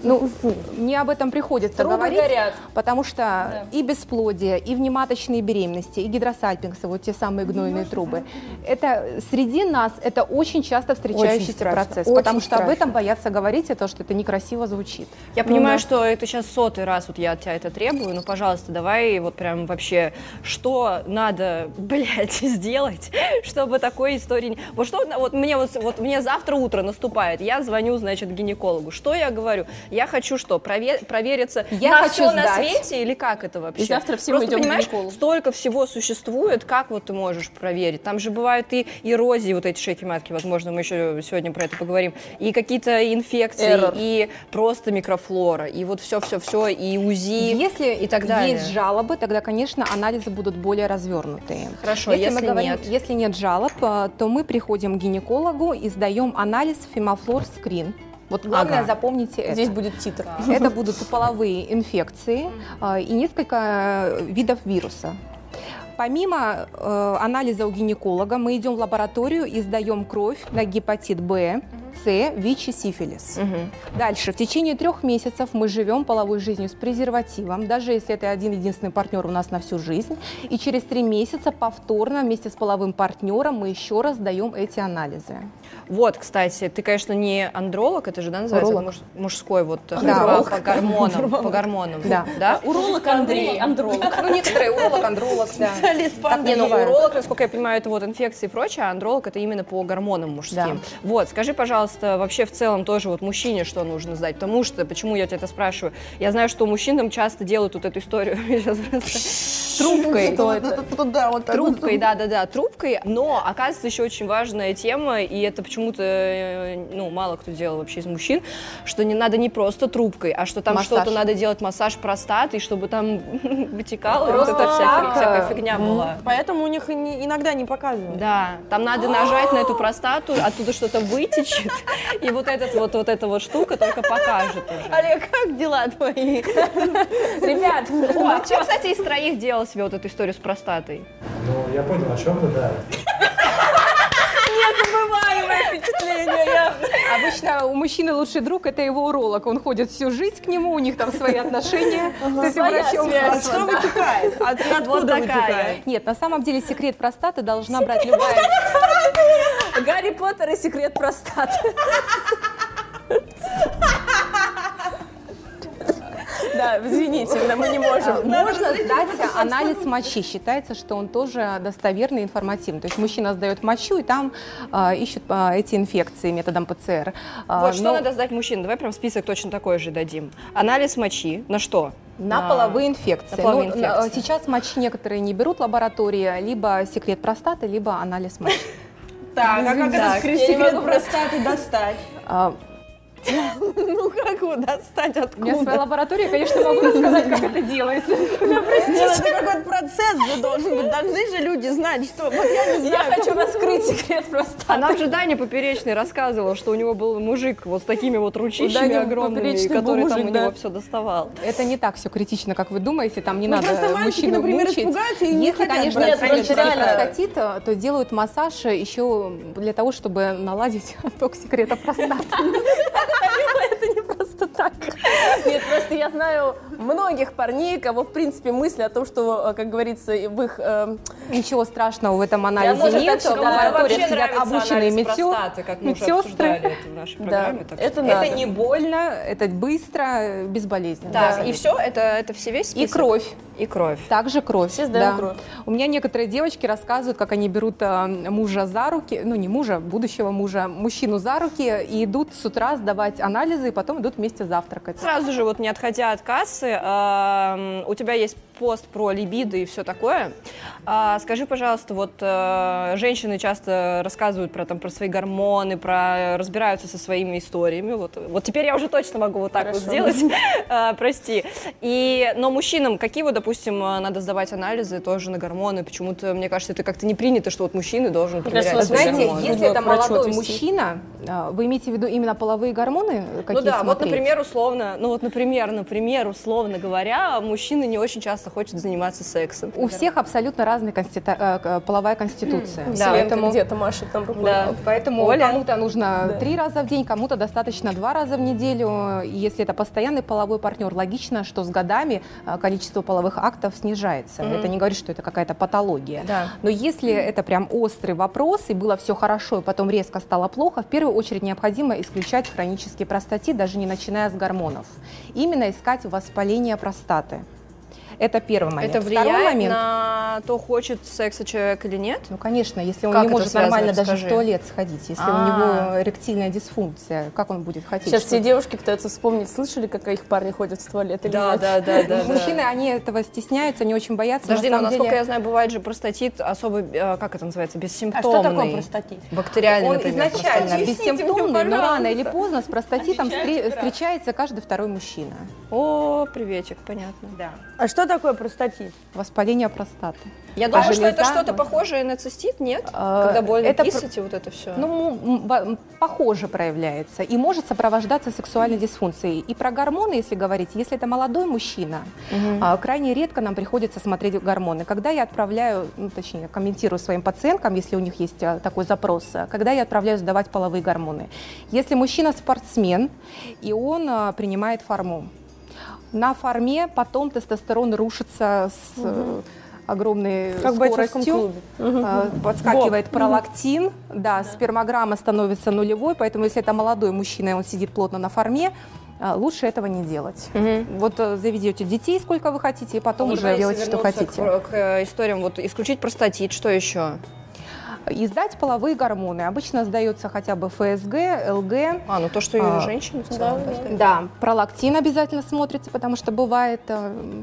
Ну, не об этом приходится говорить. Трубы горят. Потому что что да. и бесплодие, и внематочные беременности, и гидросальпингсы, вот те самые гнойные Немножко. трубы. Это среди нас это очень часто встречающийся очень процесс, очень потому страшно. что об этом боятся говорить, и то, что это некрасиво звучит. Я ну, понимаю, да. что это сейчас сотый раз вот я от тебя это требую, но, пожалуйста, давай вот прям вообще, что надо, блядь, сделать, чтобы такой истории... Вот что вот мне, вот, вот мне завтра утро наступает, я звоню, значит, гинекологу. Что я говорю? Я хочу что? Провер... Провериться я на хочу все сдать. на свете? Или как это вообще? И завтра все мы идем понимаешь, столько всего существует, как вот ты можешь проверить? Там же бывают и эрозии, вот эти шейки-матки, возможно, мы еще сегодня про это поговорим, и какие-то инфекции, Error. и просто микрофлора, и вот все-все-все, и УЗИ, если и так далее. Если есть жалобы, тогда, конечно, анализы будут более развернутые. Хорошо, если, если мы говорим, нет. Если нет жалоб, то мы приходим к гинекологу и сдаем анализ Femaflor-scrin. Вот главное, ага. запомните это. Здесь будет титр. Да. Это будут половые инфекции э, и несколько видов вируса. Помимо э, анализа у гинеколога, мы идем в лабораторию и сдаем кровь на гепатит Б, С, ВИЧ и сифилис. Угу. Дальше. В течение трех месяцев мы живем половой жизнью с презервативом, даже если это один-единственный партнер у нас на всю жизнь. И через три месяца повторно вместе с половым партнером мы еще раз даем эти анализы. Вот, кстати, ты, конечно, не андролог, это же, да, называется? Уролог. Муж, мужской вот да. по гормонам. По гормонам. Да. Да? Уролог Андрей, андролог. Ну, некоторые уролог, андролог, да. Не, ну, уролог, насколько я понимаю, это вот инфекции и прочее, а андролог это именно по гормонам мужским. Да. Вот, скажи, пожалуйста, вообще в целом тоже вот мужчине что нужно знать, потому что, почему я тебя это спрашиваю, я знаю, что мужчинам часто делают вот эту историю трубкой, трубкой, да-да-да, трубкой, но оказывается еще очень важная тема, и это почему-то, ну, мало кто делал вообще из мужчин, что не надо не просто трубкой, а что там что-то надо делать, массаж простаты, чтобы там вытекало, вот эта всякая фигня была. Поэтому у них иногда не показывают. Да, там надо нажать на эту простату, оттуда что-то вытечет. И вот, этот, вот, вот эта вот штука только покажет уже. Олег, как дела твои? Ребят, а что, кстати, из троих делал себе вот эту историю с простатой? Ну, я понял, о чем вы, да. Незабываемое впечатление. Обычно у мужчины лучший друг – это его уролог. Он ходит всю жизнь к нему, у них там свои отношения с этим врачом. Что вытекает? Откуда вытекает? Нет, на самом деле секрет простаты должна брать любая... Гарри Поттер и секрет простаты. Да, извините, мы не можем. Можно сдать анализ мочи. Считается, что он тоже достоверный и информативный. То есть мужчина сдает мочу, и там э, ищут э, эти инфекции методом ПЦР. Э, вот что но... надо сдать мужчине? Давай прям список точно такой же дадим. Анализ мочи. На что? На а, половые инфекции. На половые ну, инфекции. Сейчас мочи некоторые не берут в лаборатории. Либо секрет простаты, либо анализ мочи. Так, а как так, это секрет простаты достать? А, ну как его достать, откуда? У меня своя лаборатория, я, конечно, могу рассказать, как это делается. Ну, простите, какой-то процесс же должен быть. Должны же люди знать, что... Вот я не знаю. Я хочу раскрыть секрет простаты. Она в ожидании поперечной рассказывала, что у него был мужик вот с такими вот ручищами огромными, который там у него все доставал. Это не так все критично, как вы думаете. Там не надо мужчину мучить. Если, конечно, простатит, то делают массаж еще для того, чтобы наладить отток секрета простаты. Это не просто так. Нет, просто я знаю многих парней, кого, в принципе, мысли о том, что, как говорится, в их... Э... Ничего страшного в этом анализе я, может, нет. Кому-то да, вообще нравится обученные медсестры, простаты, как мы уже обсуждали это в нашей программе. Да. Это, это не больно, это быстро, безболезненно. Да, да. И все, это, это все весь список. И кровь. И кровь. Также кровь. Все сдаем да. кровь. У меня некоторые девочки рассказывают, как они берут мужа за руки, ну не мужа, будущего мужа, мужчину за руки и идут с утра сдавать анализы, и потом идут вместе завтракать. Сразу же, вот не отходя от кассы, э, у тебя есть пост про либидо и все такое. Э, скажи, пожалуйста, вот э, женщины часто рассказывают про, там, про свои гормоны, про разбираются со своими историями. Вот, вот теперь я уже точно могу вот так Хорошо. Вот сделать. Прости. И, но мужчинам какие вот, допустим, Допустим, надо сдавать анализы тоже на гормоны. Почему-то, мне кажется, это как-то не принято, что вот мужчины должен проверять. Знаете, гормоны. Если это молодой мужчина, вы имеете в виду именно половые гормоны? Какие ну да, смотреть? Вот, например, условно, ну вот, например, например, условно говоря, мужчины не очень часто хочет заниматься сексом. У да. всех абсолютно разная конститу... половая конституция. Mm, да, поэтому... где-то Маша там да. Поэтому кому-то нужно да. три раза в день, кому-то достаточно два раза в неделю. Если это постоянный половой партнер, логично, что с годами количество половых актов снижается. Mm-hmm. Это не говорит, что это какая-то патология. Да. Но если mm-hmm. это прям острый вопрос, и было все хорошо, и потом резко стало плохо, в первую очередь необходимо исключать хронические простатит, даже не начиная с гормонов. Именно искать воспаление простаты. Это первый момент. Это влияет Второй момент, на то, хочет секса человек или нет? Ну, конечно, если он как не может нормально даже скажи. В туалет сходить, если А-а-а. у него эректильная дисфункция, как он будет хотеть? Сейчас что-то? Все девушки пытаются вспомнить, слышали, как их парни ходят в туалет или да, нет? Да, да, да. Мужчины, они этого стесняются, они очень боятся. Подожди, но насколько я знаю, бывает же простатит особо, как это называется, бессимптомный. А что такое простатит? Бактериальный, он изначально бессимптомный, но рано или поздно с простатитом встречается каждый второй мужчина. О, приветик, понятно. Да. А что такое простатит? Воспаление простаты. Я думаю, а что это что-то похожее на цистит, нет? А, когда больно писать и вот это все. Ну, похоже проявляется и может сопровождаться сексуальной дисфункцией. И про гормоны, если говорить, если это молодой мужчина, угу. а, крайне редко нам приходится смотреть гормоны. Когда я отправляю, ну, точнее, комментирую своим пациенткам, если у них есть такой запрос, когда я отправляю сдавать половые гормоны. Если мужчина спортсмен, и он а, принимает форму, на форме потом тестостерон рушится с угу. огромной как скоростью, э, подскакивает Боб. пролактин, угу. да, да, спермограмма становится нулевой, поэтому если это молодой мужчина, и он сидит плотно на форме, лучше этого не делать. Угу. Вот заведете детей, сколько вы хотите, и потом уже делайте, что хотите. К, к историям, вот, исключить простатит, что еще? И сдать половые гормоны. Обычно сдается хотя бы ФСГ, ЛГ. А, ну то, что и у женщин в целом. Да, да. да, пролактин обязательно смотрится, потому что бывает,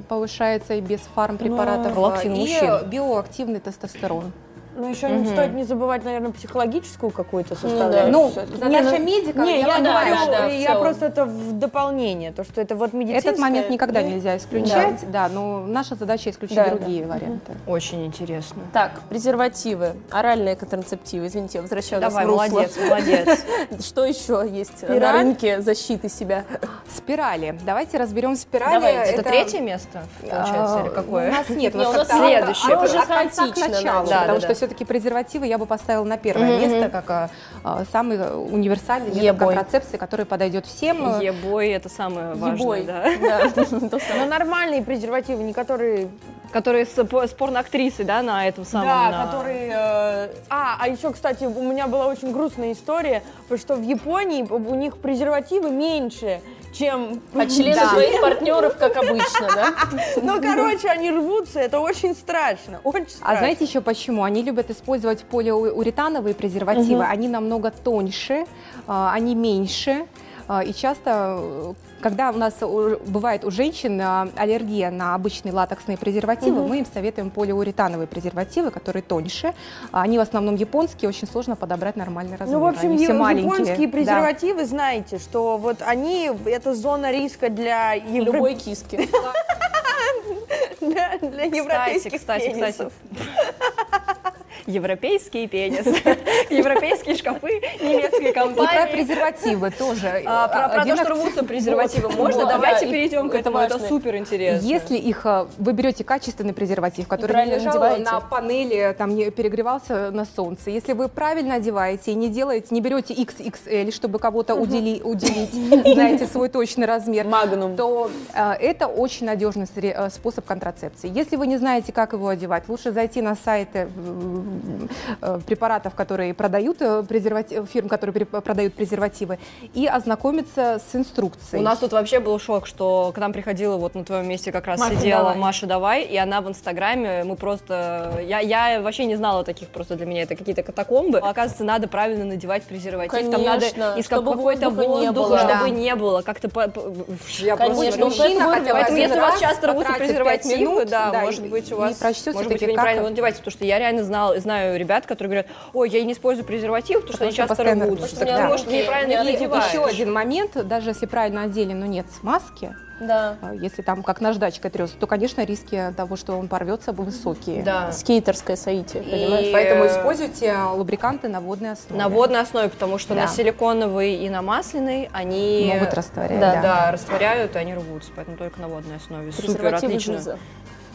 повышается и без фармпрепаратов. Пролактин у мужчин. И биоактивный тестостерон. Ну, еще угу. не стоит не забывать, наверное, психологическую какую-то составляющую. Ну, да. ну задача медика, не, я, я да, говорю, да, я просто это в дополнение, то, что это вот медицинское. Этот момент никогда да. нельзя исключать, да. да, но наша задача исключить да, другие да. варианты. Очень интересно. Так, презервативы, оральные контрацептивы, извините, я возвращаюсь к руслу. Давай, молодец, молодец. Что еще есть на рынке защиты себя? Спирали. Давайте разберем спирали. Это третье место, получается, или какое? У нас нет, у нас следующее. Оно уже хаотично, потому что все Все-таки презервативы я бы поставила на первое mm-hmm. место, как а, самый универсальный метод контрацепции, который подойдет всем. Е-бой, это самое важное. Но нормальные презервативы, не которые... Которые с, с порноактрисой, да, на этом самом... Да, на... которые... Э, а, а еще, кстати, у меня была очень грустная история, потому что в Японии у них презервативы меньше, чем... А члены да. своих партнеров, как обычно, да? Ну, короче, они рвутся, это очень страшно, очень страшно. А знаете еще почему? Они любят использовать полиуретановые презервативы, они намного тоньше, они меньше, и часто... Когда у нас бывает у женщин аллергия на обычные латексные презервативы, угу. мы им советуем полиуретановые презервативы, которые тоньше. Они в основном японские, очень сложно подобрать нормальный размер. Ну, в общем, все японские презервативы, да. знаете, что вот они, это зона риска для евро... любой киски. Для европейских пенисов. европейский пенис, европейские шкафы, немецкие компании. И про презервативы тоже. Про то, что рвутся презервативы можно, давайте перейдем к этому, это суперинтересно. Если их, вы берете качественный презерватив, который не лежал на панели, там не перегревался на солнце, если вы правильно одеваете и не делаете, не берете икс икс эль, чтобы кого-то уделить, знаете, свой точный размер, то это очень надежный способ контрацепции. Если вы не знаете, как его одевать, лучше зайти на сайты препаратов, которые продают презервативы, фирм, которые продают презервативы, и ознакомиться с инструкцией. У нас тут вообще был шок, что к нам приходила, вот на твоем месте как раз Маша, сидела давай. Маша Давай, и она в Инстаграме, мы просто, я, я вообще не знала таких, просто для меня это какие-то катакомбы. Оказывается, надо правильно надевать презерватив, конечно, там надо из какого-то воздуха, чтобы не было, как-то по... Я конечно, просто... мужчина, хотя поэтому если у вас часто рвутся презервативы, минут, да, да, может и, быть, у вас, может быть, вы неправильно его надеваете, потому что я реально знала, знаю ребят, которые говорят, ой, я не использую презерватив, потому, потому что они часто рвутся. Так, да. Может, неправильно и, и еще один момент, даже если правильно одели, но нет смазки, да. Если там как наждачка трется, то, конечно, риски того, что он порвется, высокие. Да. Скейтерское соитие, понимаешь? И... Поэтому используйте лубриканты на водной основе. На водной основе, потому что да. на силиконовой и на масляной они... Могут растворять. Да, да. да растворяют, и они рвутся, поэтому только на водной основе. Супер, отлично. Жиза.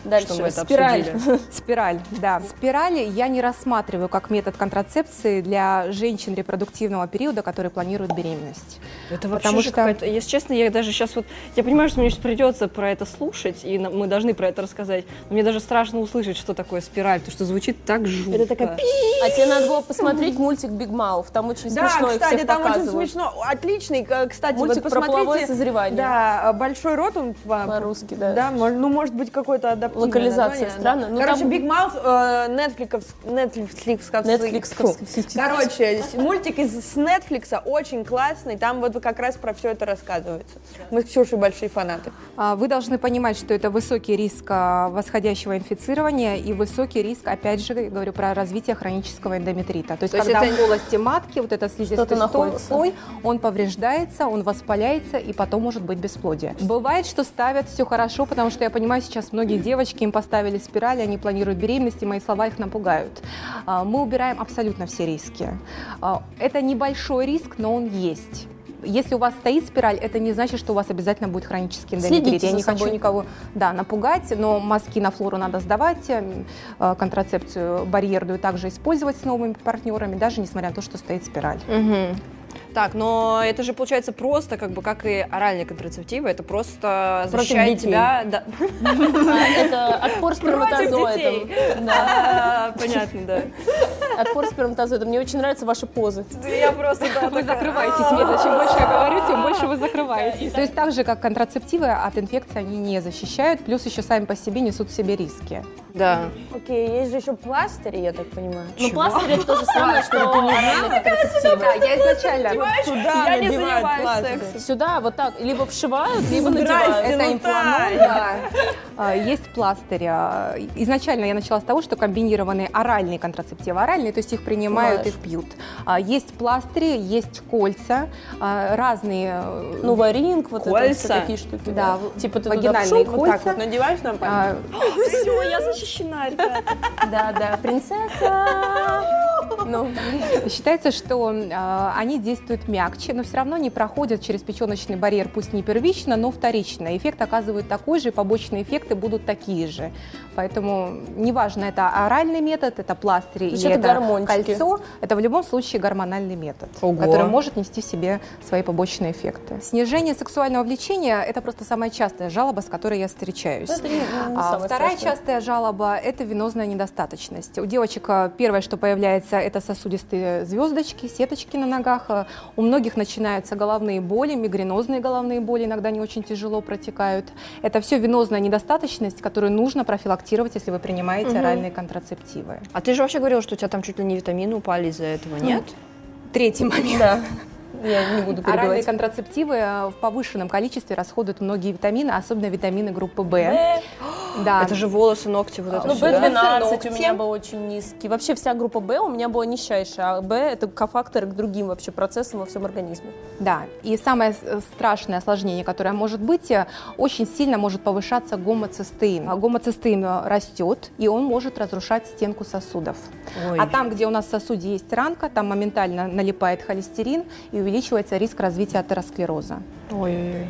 Дальше мы это спираль. Спираль, да. Спираль я не рассматриваю как метод контрацепции для женщин репродуктивного периода, которые планируют беременность. Это вообще потому что, если честно, я даже сейчас вот, я понимаю, что мне сейчас придется про это слушать, и мы должны про это рассказать. Но мне даже страшно услышать, что такое спираль, потому что звучит так жутко. Это такая... А тебе надо было посмотреть мультик Big Mouth, там очень смешно. Да, кстати, там очень смешно, отличный, кстати, мультик про половое созревание. Да, большой рот он по-русски, да. Да, ну может быть какой-то адаптивный. Локализация странная. Ну, короче, там... Big Mouth, э, Netflix, Netflix, Netflix. Короче, мультик из, с Netflix очень классный, там вот как раз про все это рассказывается. Мы с Ксюшей большие фанаты. Вы должны понимать, что это высокий риск восходящего инфицирования и высокий риск, опять же, говорю про развитие хронического эндометрита. То есть, То когда это... в полости матки вот этот слизистый слой, слой, он повреждается, он воспаляется и потом может быть бесплодие. Бывает, что ставят все хорошо, потому что я понимаю, сейчас многие девушки Девочки, им поставили спирали, они планируют беременность, и мои слова их напугают. Мы убираем абсолютно все риски. Это небольшой риск, но он есть. Если у вас стоит спираль, это не значит, что у вас обязательно будет хронический эндометрит. Я не собой. хочу никого да, напугать, но мазки на флору надо сдавать, контрацепцию барьерную также использовать с новыми партнерами, даже несмотря на то, что стоит спираль. Угу. Так, но это же получается просто, как бы, как и оральные контрацептивы, это просто защищает тебя... Да. А, это отпор сперматозоидам. Да. А, понятно, да. Отпор сперматозоидам. Мне очень нравятся ваши позы. Я просто, да, вы такая... закрываетесь. Нет, чем больше я говорю, тем больше вы закрываетесь. То есть так же, как контрацептивы, от инфекции они не защищают, плюс еще сами по себе несут в себе риски. Да. Окей, есть же еще пластыри, я так понимаю. Ну, пластыри это то же самое, что оральные контрацептивы. Я изначально... Сюда я не занимаюсь сексом. Сюда вот так либо вшивают, либо надевают. Это имплант, да. Есть пластырь. Изначально я начала с того, что комбинированные оральные контрацептивы, оральные, то есть их принимают, их пьют. Есть пластыри, есть кольца, разные. Ну, варинг, вот это такие штуки. Да, типа ты вагинальные кольца. Надеваешь нам пальцы? Все, я защищена, ребята. Да, да, принцесса. Ну, считается, что э, они действуют мягче, но все равно не проходят через печеночный барьер, пусть не первично, но вторично. Эффект оказывает такой же, побочные эффекты будут такие же. Поэтому неважно, это оральный метод, это пластырь или это гормончики. Кольцо, это в любом случае гормональный метод, Ого. который может нести в себе свои побочные эффекты. Снижение сексуального влечения – это просто самая частая жалоба, с которой я встречаюсь. Это не, не а, вторая страшная. частая жалоба – это венозная недостаточность. У девочек первое, что появляется – это сосудистые звездочки, сеточки на ногах. У многих начинаются головные боли, мигренозные головные боли иногда не очень тяжело протекают. Это все венозная недостаточность, которую нужно профилактировать, если вы принимаете угу. оральные контрацептивы. А ты же вообще говорила, что у тебя там чуть ли не витамины упали из-за этого, нет? Ну, третий момент. Да. Я не буду перебивать. Оральные контрацептивы в повышенном количестве расходуют многие витамины, особенно витамины группы В. Да. Это же волосы, ногти, вот это все. Ну, бэ двенадцать у меня был очень низкий. Вообще вся группа Б у меня была нищайшая, а Б это кофактор к другим вообще процессам во всем организме. Да, и самое страшное осложнение, которое может быть, очень сильно может повышаться гомоцистеин. Гомоцистеин растет, и он может разрушать стенку сосудов. Ой. А там, где у нас в сосуде есть ранка, там моментально налипает холестерин, и увеличивается риск развития атеросклероза. Ой-ой-ой.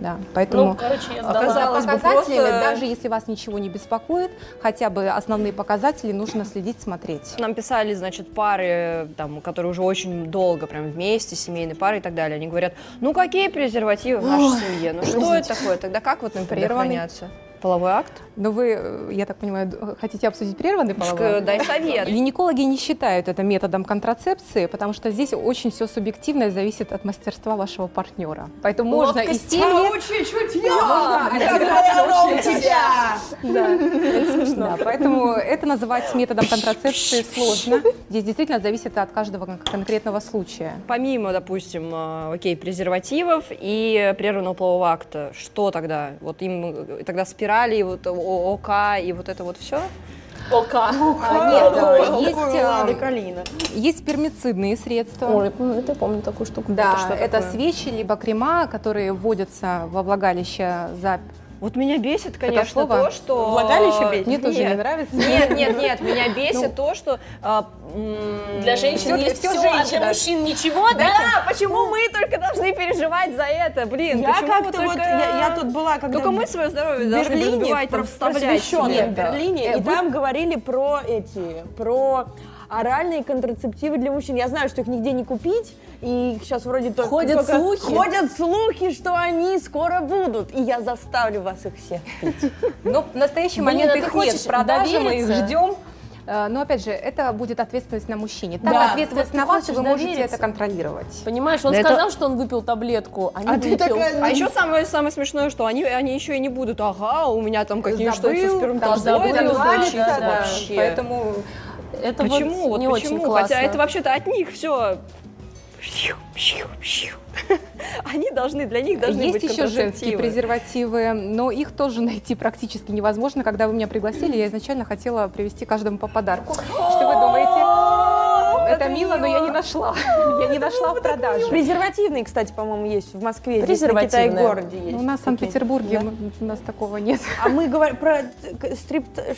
Да, поэтому ну, короче, я показалось бы просто... даже если вас ничего не беспокоит, хотя бы основные показатели нужно следить, смотреть. Нам писали, значит, пары, там, которые уже очень долго прям вместе, семейные пары и так далее. Они говорят, ну какие презервативы в нашей семье? Ну что это такое? Тогда как вот нам предохраняться? Половой акт? Но вы, я так понимаю, хотите обсудить прерванный половой акт? Дай совет. Гинекологи не считают это методом контрацепции, потому что здесь очень все субъективно и зависит от мастерства вашего партнера. Поэтому можно и лучше чутье! Да, поэтому это называть методом контрацепции сложно. Здесь действительно зависит от каждого конкретного случая. Помимо, допустим, окей, презервативов и прерванного полового акта, что тогда? Вот им тогда спираль и вот ОК, и вот это вот все? ОК. А, нет, есть, есть пермицидные средства. Ой, это я помню такую штуку. Да, это, это свечи, либо крема, которые вводятся во влагалище за... Вот меня бесит, конечно, то, что... Влагалище бесит? Мне тоже не нравится. Нет, нет, нет, меня бесит то, что... Для женщин есть все, а для мужчин ничего, да? Да, почему мы только должны переживать за это, блин? Я как-то вот, я тут была, когда... Только мы свое здоровье должны добивать, вставлять. В Берлине, и там говорили про эти, про... оральные контрацептивы для мужчин. Я знаю, что их нигде не купить, и сейчас вроде только... Ходят только... слухи. Ходят слухи, что они скоро будут, и я заставлю вас их всех пить. Но в настоящий момент их нет в продаже, мы их ждем. Но, опять же, это будет ответственность на мужчине. Так, да, ответственность на вас, вы можете довериться. Это контролировать. Понимаешь, он да сказал, это... что он выпил таблетку, а не а выпил. Такая... А еще самое, самое смешное, что они, они еще и не будут, ага, у меня там какие-то что-то с сперматозоидами. Да, да. Вообще. Поэтому... Это почему? Вот не вот почему? Очень классно. Хотя это вообще-то от них все. Они должны, для них должны есть быть контрацептивы. Есть еще женские презервативы, но их тоже найти практически невозможно. Когда вы меня пригласили, я изначально хотела привезти каждому по подарку. Что вы думаете? Это мило, но я не нашла. Я не нашла в продаже. Презервативные, кстати, по-моему, есть в Москве, здесь в Китай-городе есть. У нас в Санкт-Петербурге у нас такого нет. А мы говорим про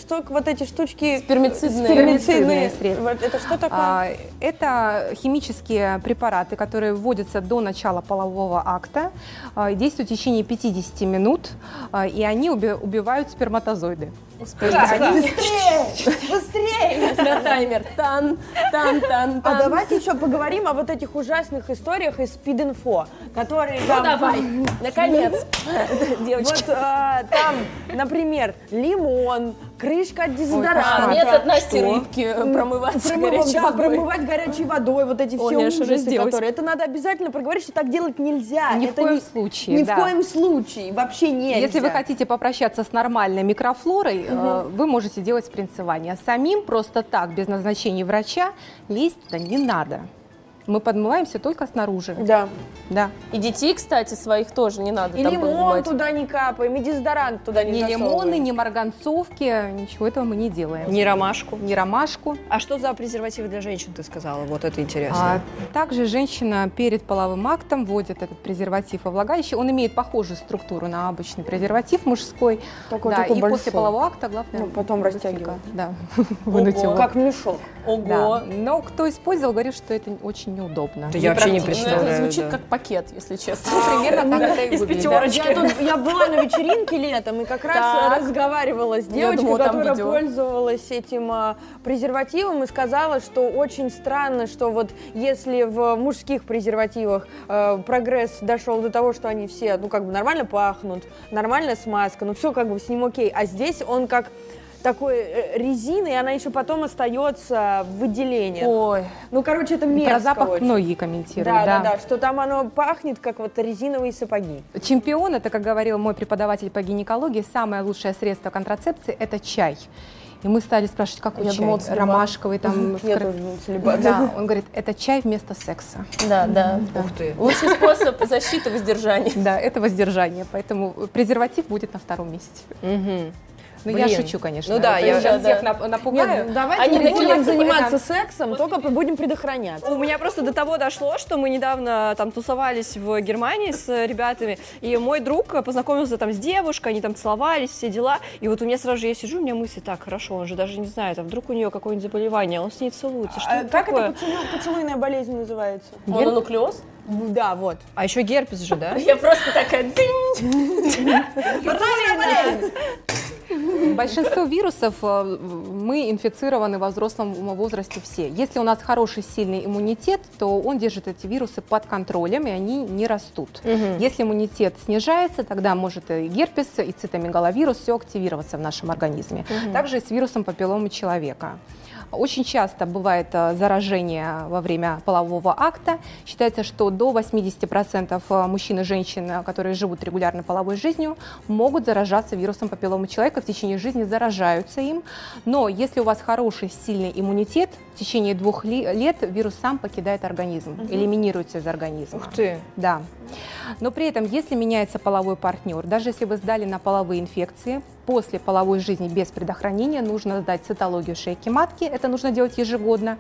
что вот эти штучки... Спермицидные средства. Это что такое? Это химические препараты, которые вводятся до начала полового акта, действуют в течение пятидесяти минут, и они убивают сперматозоиды. Быстрее! Быстрее! На таймер. Тан, тан, тан, тан. А давайте еще поговорим о вот этих ужасных историях из спид-инфо, которые... Ну давай, наконец, девочки. Вот там, например, лимон, крышка от дезодоранта. Метод Насти Рыбки промываться горячей водой. Промывать горячей водой, вот эти все ужасы, которые... Это надо обязательно проговорить, что так делать нельзя. Ни в коем случае. Ни в коем случае, вообще нельзя. Если вы хотите попрощаться с нормальной микрофлорой, угу. Вы можете делать спринцевание. Самим просто так, без назначения врача, лезть-то не надо. Мы подмываемся только снаружи. Да. Да. И детей, кстати, своих тоже не надо. И там лимон подмывать. Туда не капаем, и дезодорант туда не засовываем. Ни лимоны, ни марганцовки, ничего этого мы не делаем. Ни ромашку. Ни ромашку. А что за презервативы для женщин, ты сказала? Вот это интересно. А, также женщина перед половым актом вводит этот презерватив во влагалище. Он имеет похожую структуру на обычный презерватив мужской. Такой, да, такой и большой. После полового акта, главное... Ну, потом растягиваем. Да. Как мешок. Ого. Да. Но кто использовал, говорит, что это очень неудобно. Да я вообще не представляю. Это звучит да. как пакет, если честно. Ну, примерно так это и выглядит. Я, тут, я была на вечеринке летом и как раз так. разговаривала с девочкой, думала, которая пользовалась этим а, презервативом и сказала, что очень странно, что вот если в мужских презервативах а, прогресс дошел до того, что они все, ну как бы нормально пахнут, нормальная смазка, ну все как бы с ним окей, а здесь он как... такой резины, и она еще потом остается в выделении. Ой. Ну, короче, это мерзко. Про запах очень. Многие комментируют. Да, да, да, да, что там оно пахнет, как вот резиновые сапоги. Чемпион, это, как говорил мой преподаватель по гинекологии, самое лучшее средство контрацепции – это чай. И мы стали спрашивать, какой я чай? Думала, ромашковый, там... Я скр... тоже да, он говорит, это чай вместо секса. Да, да. да. Ух ты. Лучший способ защиты воздержания. Да, это воздержание, поэтому презерватив будет на втором месте. Угу. Ну, блин. Я шучу, конечно. Ну да, это я сейчас да, всех да. напугаю. Нет, давайте Они не будем заниматься сексом, после... только будем предохранять. У меня просто до того дошло, что мы недавно там тусовались в Германии с ребятами, и мой друг познакомился там с девушкой, они там целовались, все дела, и вот у меня сразу же, я сижу, у меня мысли, так, хорошо, он же даже не знает, там, вдруг у нее какое-нибудь заболевание, он с ней целуется, что а это как такое? Это поцелуй, поцелуйная болезнь называется? Мононуклеоз? Да, вот. А еще герпес же, да? Я просто такая... Большинство вирусов мы инфицированы во взрослом возрасте все. Если у нас хороший, сильный иммунитет, то он держит эти вирусы под контролем, и они не растут. Угу. Если иммунитет снижается, тогда может и герпес, и цитомегаловирус все активироваться в нашем организме. Угу. Также и с вирусом папилломы человека. Очень часто бывает заражение во время полового акта. Считается, что до восьмидесяти процентов мужчин и женщин, которые живут регулярно половой жизнью, могут заражаться вирусом папилломы человека, в течение жизни заражаются им. Но если у вас хороший, сильный иммунитет, в течение двух лет вирус сам покидает организм, угу. элиминируется из организма. Ух ты! Да. Но при этом, если меняется половой партнер, даже если вы сдали на половые инфекции, после половой жизни без предохранения нужно сдать цитологию шейки матки, это нужно делать ежегодно,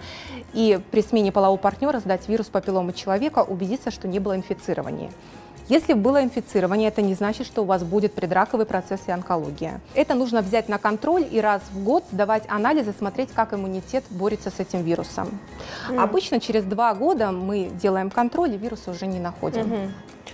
и при смене полового партнера сдать вирус папилломы человека, убедиться, что не было инфицирования. Если было инфицирование, это не значит, что у вас будет предраковый процесс и онкология. Это нужно взять на контроль и раз в год сдавать анализы, смотреть, как иммунитет борется с этим вирусом. Mm. Обычно через два года мы делаем контроль, и вирус уже не находим. Mm-hmm.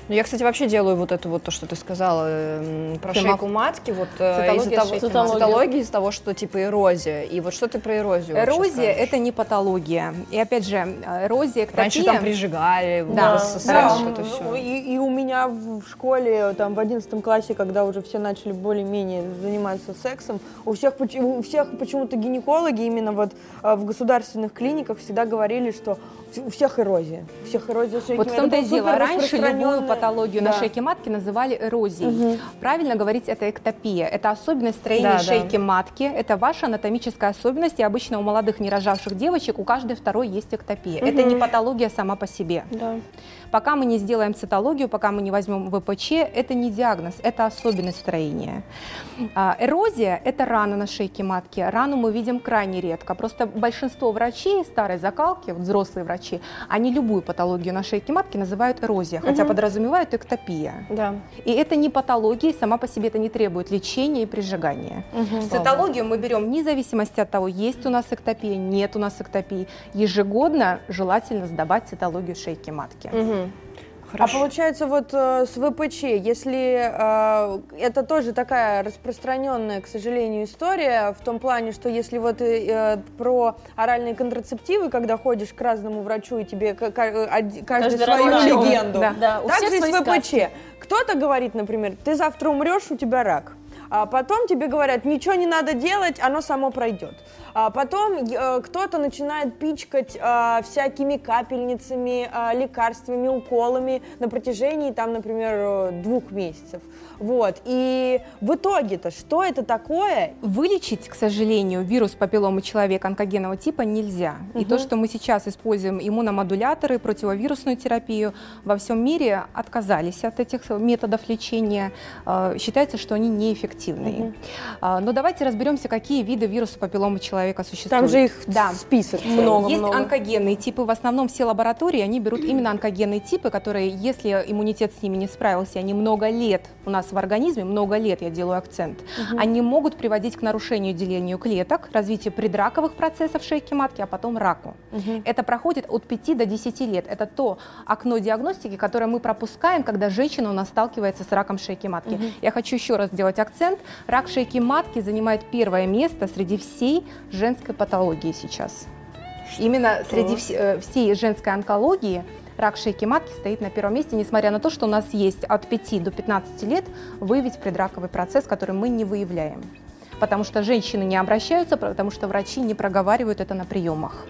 Ну, я, кстати, вообще делаю вот это вот, то, что ты сказала, про Фемаф... шейку матки, вот цитологии, из того, что типа эрозия. И вот что ты про эрозию? Эрозия – это не патология. И опять же, эрозия, эктопия... Раньше там прижигали, да. В да. это все. И, и у меня в школе, там, в одиннадцатом классе, когда уже все начали более-менее заниматься сексом, у всех, у всех почему-то гинекологи именно вот в государственных клиниках всегда говорили, что у всех эрозия. У всех эрозия шейки. Вот в том-то и дело. Раньше любую патологию да. на шейке матки называли эрозией. Угу. Правильно говорить, это эктопия. Это особенность строения да, шейки да. матки. Это ваша анатомическая особенность. И обычно у молодых нерожавших девочек у каждой второй есть эктопия. Угу. Это не патология сама по себе. Да. Пока мы не сделаем цитологию, пока мы не возьмем ВПЧ, это не диагноз, это особенность строения. Эрозия – это рана на шейке матки. Рану мы видим крайне редко. Просто большинство врачей старой закалки, взрослые врачи, они любую патологию на шейке матки называют эрозией, хотя угу. подразумевают эктопия. Да. И это не патология, сама по себе это не требует лечения и прижигания. Угу. Цитологию мы берем вне зависимости от того, есть у нас эктопия, нет у нас эктопии. Ежегодно желательно сдавать цитологию шейки матки. Угу. Хорошо. А получается вот э, с ВПЧ, если э, это тоже такая распространенная, к сожалению, история, в том плане, что если вот э, про оральные контрацептивы, когда ходишь к разному врачу и тебе каждый, каждый свою раз легенду, да. Да. так же и с ВПЧ. Кто-то говорит, например, ты завтра умрешь, у тебя рак. А потом тебе говорят, ничего не надо делать, оно само пройдет. А потом э, кто-то начинает пичкать э, всякими капельницами, э, лекарствами, уколами на протяжении, там, например, двух месяцев. Вот. И в итоге-то что это такое? Вылечить, к сожалению, вирус папилломы человека онкогенного типа нельзя. Угу. И то, что мы сейчас используем иммуномодуляторы, противовирусную терапию, во всем мире отказались от этих методов лечения. Э, считается, что они неэффективны. Mm-hmm. а, но давайте разберемся, какие виды вируса папилломы человека существуют. Там же их да. список много. Есть много. Онкогенные типы. В основном все лаборатории, они берут именно онкогенные типы, которые, если иммунитет с ними не справился, они много лет у нас в организме, много лет, я делаю акцент, mm-hmm. они могут приводить к нарушению деления клеток, развитию предраковых процессов шейки матки, а потом раку. Mm-hmm. Это проходит от пяти до десяти лет. Это то окно диагностики, которое мы пропускаем, когда женщина у нас сталкивается с раком шейки матки. Mm-hmm. Я хочу еще раз сделать акцент. Рак шейки матки занимает первое место среди всей женской патологии сейчас. Что? Именно среди вс- всей женской онкологии рак шейки матки стоит на первом месте, несмотря на то, что у нас есть от пяти до пятнадцати лет выявить предраковый процесс, который мы не выявляем. Потому что женщины не обращаются, потому что врачи не проговаривают это на приемах.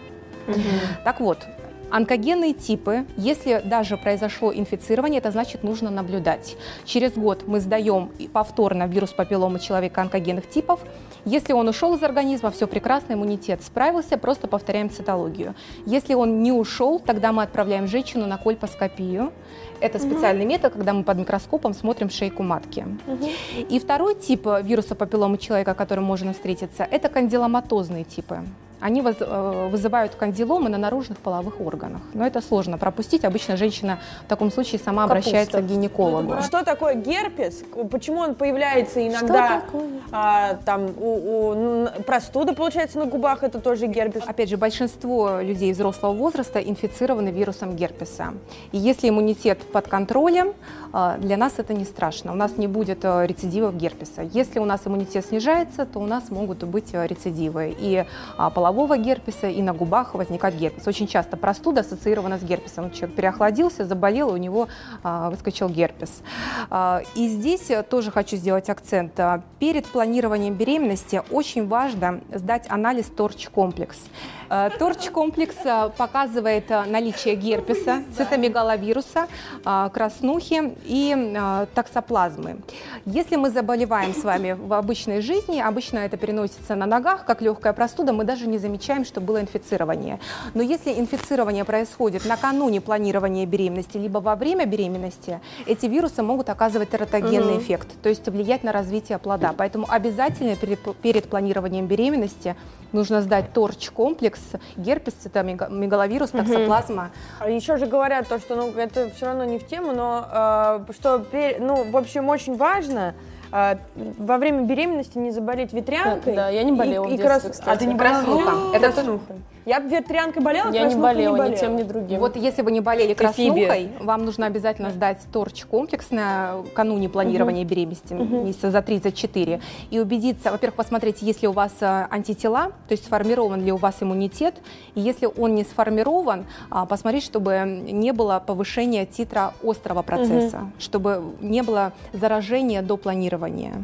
Угу. Так вот, Онкогенные типы, если даже произошло инфицирование, это значит, нужно наблюдать. Через год мы сдаем повторно вирус папилломы человека онкогенных типов. Если он ушел из организма, все прекрасно, иммунитет справился, просто повторяем цитологию. Если он не ушел, тогда мы отправляем женщину на кольпоскопию. Это угу. специальный метод, когда мы под микроскопом смотрим шейку матки. Угу. И второй тип вируса папилломы человека, который можно встретиться, это кандиломатозные типы. Они вызывают кандиломы на наружных половых органах. Но это сложно пропустить. Обычно женщина в таком случае сама Капуста. обращается к гинекологу. Что такое герпес? Почему он появляется иногда? А, там, у, у, простуда, получается, на губах, это тоже герпес. Опять же, большинство людей взрослого возраста инфицированы вирусом герпеса. И если иммунитет под контролем, для нас это не страшно. У нас не будет рецидивов герпеса. Если у нас иммунитет снижается, то у нас могут быть рецидивы. И половые герпеса, и на губах возникает герпес. Очень часто простуда ассоциирована с герпесом. Человек переохладился, заболел, и у него а, выскочил герпес. А, и здесь тоже хочу сделать акцент. Перед планированием беременности очень важно сдать анализ торч-комплекс. А, торч-комплекс показывает наличие герпеса, цитомегаловируса, а, краснухи и а, токсоплазмы. Если мы заболеваем с вами в обычной жизни, обычно это переносится на ногах, как легкая простуда, мы даже не замечаем, что было инфицирование. Но если инфицирование происходит накануне планирования беременности либо во время беременности, эти вирусы могут оказывать тератогенный угу. эффект, то есть влиять на развитие плода. Поэтому обязательно перед, перед планированием беременности нужно сдать торч-комплекс, герпес, цитомегаловирус, токсоплазма. Угу. Еще же говорят, то, что ну, это все равно не в тему, но э, что, ну, в общем, очень важно во время беременности не заболеть ветрянкой. Да, да я не болела и, в детстве, крас... А ты не краснуха? Это краснуха. Я ветрянкой болела, я не болела, не болела ни тем, ни другим. Вот если вы не болели краснухой, вам нужно обязательно сдать торч-комплекс накануне планирования угу. беременности, угу. месяца за тридцать четыре, и убедиться, во-первых, посмотреть, есть ли у вас антитела, то есть сформирован ли у вас иммунитет, и если он не сформирован, посмотреть, чтобы не было повышения титра острого процесса, угу. чтобы не было заражения до планирования.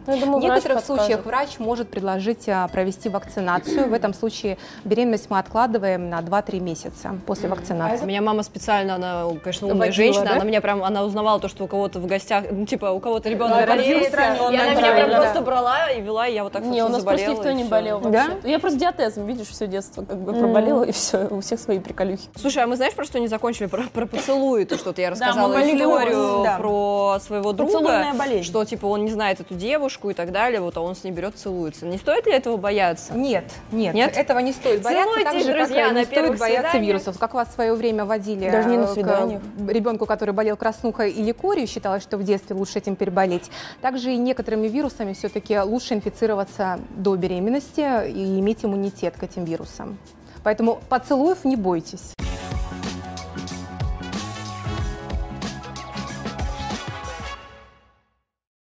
Думаю, в некоторых случаях врач может предложить провести вакцинацию. В этом случае беременность мы откладываем на два-три месяца после вакцинации. У меня мама специально, она, конечно, умная Вагила, женщина, да? она меня прям, она узнавала то, что у кого-то в гостях, ну, типа, у кого-то ребенок болеет, и она меня прям да. просто брала и вела, и я вот так собственно, не, у нас заболела. Просто никто не болел вообще. Да? Я просто диатезом, видишь, все детство как бы mm. проболела, и все, у всех свои приколюхи. Слушай, а мы знаешь, про что не закончили? Про, про поцелуи, то что-то я рассказала да, историю да. про своего друга, что, типа, он не знает эту девушку и так далее, вот, а он с ней берет, целуется. Не стоит ли этого бояться? Нет, нет, нет? этого не стоит бояться. Целуйтесь, так же, друзья, как на не стоит бояться свиданиях. Вирусов. Как вас в свое время водили Даже не на свиданиях. К ребенку, который болел краснухой или корью, считалось, что в детстве лучше этим переболеть. Также и некоторыми вирусами все-таки лучше инфицироваться до беременности и иметь иммунитет к этим вирусам. Поэтому поцелуев не бойтесь.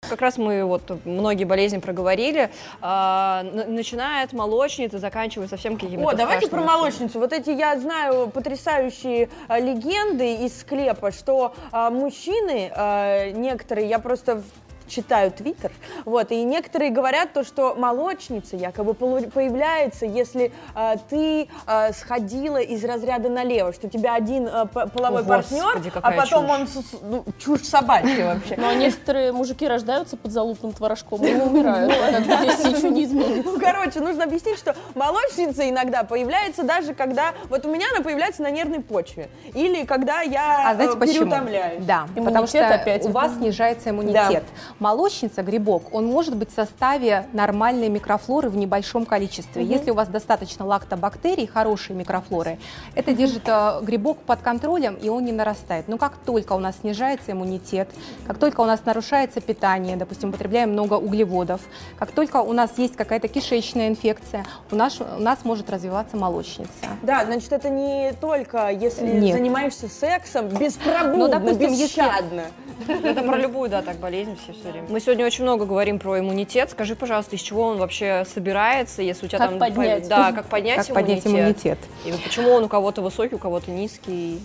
Как раз мы вот многие болезни проговорили, а, начиная от молочницы, заканчивая совсем какими-то О, давайте про молочницу. Вот эти, я знаю, потрясающие а, легенды из склепа, что а, мужчины а, некоторые, я просто... читаю твиттер, вот, и некоторые говорят то, что молочница якобы появляется, если а, ты а, сходила из разряда налево, что у тебя один а, половой О, партнер, господи, а потом чушь. он с, ну, чушь собачья вообще. Ну, а некоторые мужики рождаются под залупным творожком и умирают, здесь ничего не изменится. Ну, короче, нужно объяснить, что молочница иногда появляется даже когда, вот у меня она появляется на нервной почве, или когда я переутомляюсь. Да, потому что у вас снижается иммунитет. Молочница, грибок, он может быть в составе нормальной микрофлоры в небольшом количестве. Mm-hmm. Если у вас достаточно лактобактерий, хорошей микрофлоры, это держит э, грибок под контролем, и он не нарастает. Но как только у нас снижается иммунитет, как только у нас нарушается питание, допустим, употребляем много углеводов, как только у нас есть какая-то кишечная инфекция, у нас, у нас может развиваться молочница. Да, значит, это не только если Нет. занимаешься сексом, беспробудно, ну, допустим, бесщадно. Если... Это про любую, да, так, болезнь все. Мы сегодня очень много говорим про иммунитет. Скажи, пожалуйста, из чего он вообще собирается, если у тебя как там... Поднять. Да, как поднять как иммунитет. Поднять иммунитет. И почему он у кого-то высокий, у кого-то низкий?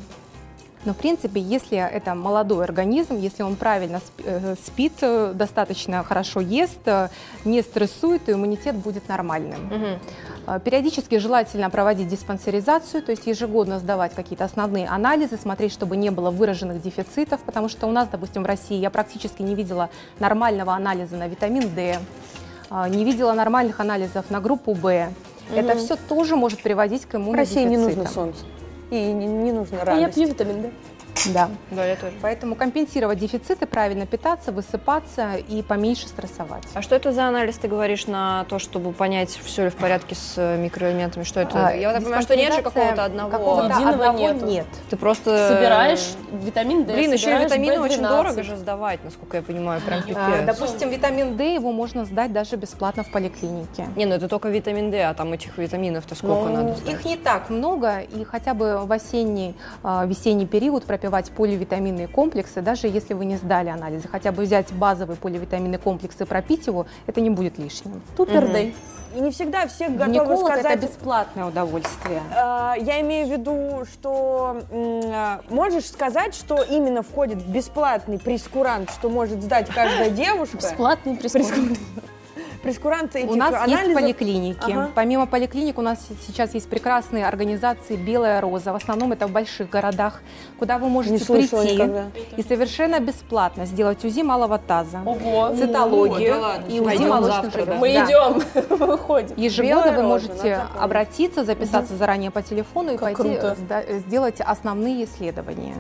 Но, в принципе, если это молодой организм, если он правильно спит, достаточно хорошо ест, не стрессует, то иммунитет будет нормальным. Угу. Периодически желательно проводить диспансеризацию, то есть ежегодно сдавать какие-то основные анализы, смотреть, чтобы не было выраженных дефицитов, потому что у нас, допустим, в России я практически не видела нормального анализа на витамин дэ, не видела нормальных анализов на группу бэ. Угу. Это все тоже может приводить к иммунодефицитам. В России не нужно солнце. И не, не нужно радость. А я пью витамин дэ. Да. Да, я тоже. Поэтому компенсировать дефициты, правильно питаться, высыпаться и поменьше стрессовать. А что это за анализ, ты говоришь, на то, чтобы понять, все ли в порядке с микроэлементами? Что это? А, я вот понимаю, что нет же какого-то одного. Какого-то одного нету. Нет. Ты просто собираешь витамин дэ. Блин, еще и витамины очень дорого же сдавать, насколько я понимаю. Прям а, допустим, витамин дэ, его можно сдать даже бесплатно в поликлинике. Не, ну это только витамин дэ, а там этих витаминов-то сколько ну, надо сдать? Их не так много, и хотя бы в осенний, весенний период прописывают поливитаминные комплексы, даже если вы не сдали анализы. Хотя бы взять базовый поливитаминный комплекс и пропить его, это не будет лишним. Супер, да. И не всегда все готовы Гинеколог сказать... это бесплатное удовольствие. Я имею в виду, что можешь сказать, что именно входит в бесплатный прескурант, что может сдать каждая девушка? Бесплатный прескурант. Прескуранты этих у нас анализов... есть поликлиники. Ага. Помимо поликлиник у нас сейчас есть прекрасные организации «Белая роза». В основном это в больших городах, куда вы можете прийти никогда. И совершенно бесплатно сделать УЗИ малого таза, Ого. цитологию Ого, да ладно, и УЗИ молочных желез. Да. Мы да. идем, мы выходим. Ежегодно вы можете обратиться, записаться угу. заранее по телефону и как пойти сделать основные исследования.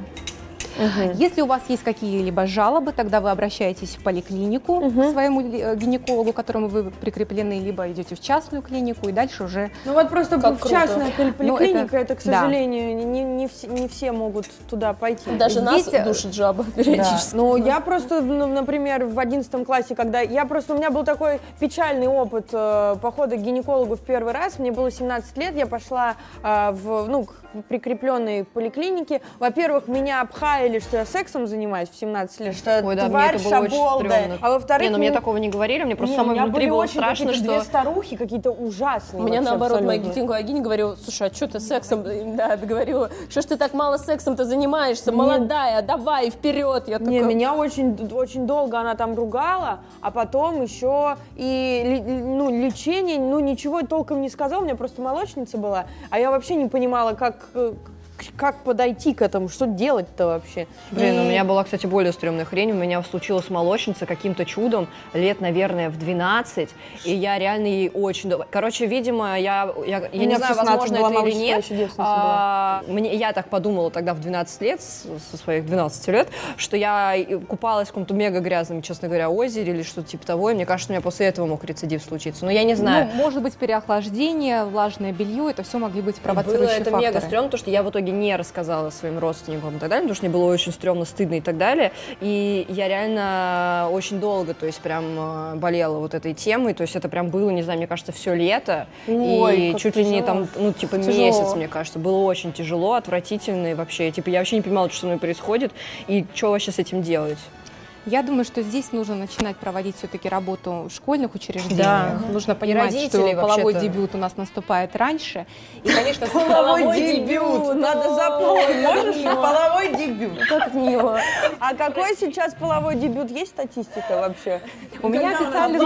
Угу. Если у вас есть какие-либо жалобы, тогда вы обращаетесь в поликлинику угу. к своему гинекологу, к которому вы прикреплены, либо идете в частную клинику и дальше уже... Ну вот просто в частная поликлиника, это, это, к сожалению, да. не, не, все, не все могут туда пойти. Даже здесь... нас душит жаба периодически. Да. Ну да. я просто, ну, например, в одиннадцатом классе, когда... Я просто, у меня был такой печальный опыт э, похода к гинекологу в первый раз. Мне было семнадцать лет, я пошла э, в, ну, к прикрепленной поликлинике. Во-первых, меня обхаяли, или что я сексом занимаюсь в семнадцать лет, что Ой, да, тварь шаболдая. А во-вторых... Не, ну мне ну... такого не говорили, мне просто не, самой внутри было страшно, что... две старухи какие-то ужасные. Мне наоборот, моя гинекологиня говорила, слушай, а что ты сексом... Да, говорила, что ж ты так мало сексом-то занимаешься, не. молодая, давай, вперед. Я не, такая... меня очень, очень долго она там ругала, а потом еще и ну, лечение, ну ничего толком не сказала, у меня просто молочница была, а я вообще не понимала, как... Как подойти к этому? Что делать-то вообще? Блин, и... у меня была, кстати, более стрёмная хрень. У меня случилась молочница каким-то чудом лет, наверное, в двенадцать. И я реально ей очень... Короче, видимо, я, я, я не знаю, возможно это или нет. А, мне, я так подумала тогда в двенадцать лет, со своих двенадцати лет, что я купалась в каком-то мега грязном, честно говоря, озере или что-то типа того. И мне кажется, у меня после этого мог рецидив случиться. Но я не знаю. Ну, может быть, переохлаждение, влажное белье, это все могли быть провоцирующие факторы. Было это мега стрёмно, потому что я в итоге не рассказала своим родственникам и так далее, потому что мне было очень стрёмно, стыдно и так далее. И я реально очень долго, то есть прям болела вот этой темой, то есть это прям было, не знаю, мне кажется, все лето. Ой, и чуть ли не там, ну, типа тяжело. Месяц, мне кажется, было очень тяжело, отвратительно и вообще, типа, я вообще не понимала, что со мной происходит и что вообще с этим делать. Я думаю, что здесь нужно начинать проводить все-таки работу в школьных учреждениях. Да. Нужно понимать, что половой дебют у нас наступает раньше. И, конечно, половой дебют! Надо запомнить. Можно половой дебют? Как мило. А какой сейчас половой дебют? Есть статистика вообще? У меня официально...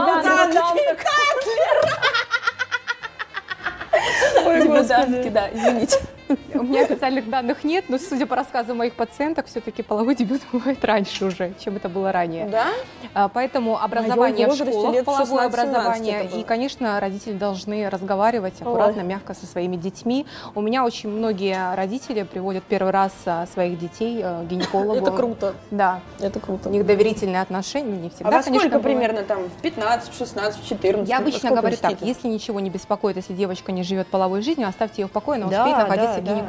Дебютантки, да, извините. У меня официальных данных нет, но, судя по рассказам моих пациенток, все-таки половой дебют бывает раньше уже, чем это было ранее. Да? Поэтому образование в школах, половое образование, и, конечно, родители должны разговаривать аккуратно, мягко со своими детьми. У меня очень многие родители приводят первый раз своих детей к гинекологу. Это круто. Да. Это круто. У них доверительные отношения, не всегда, конечно. А во сколько примерно там? В пятнадцать, шестнадцать, четырнадцать? Я обычно говорю так, если ничего не беспокоит, если девочка не живет половой жизнью, оставьте ее в покое, она успеет находиться к гинекологу.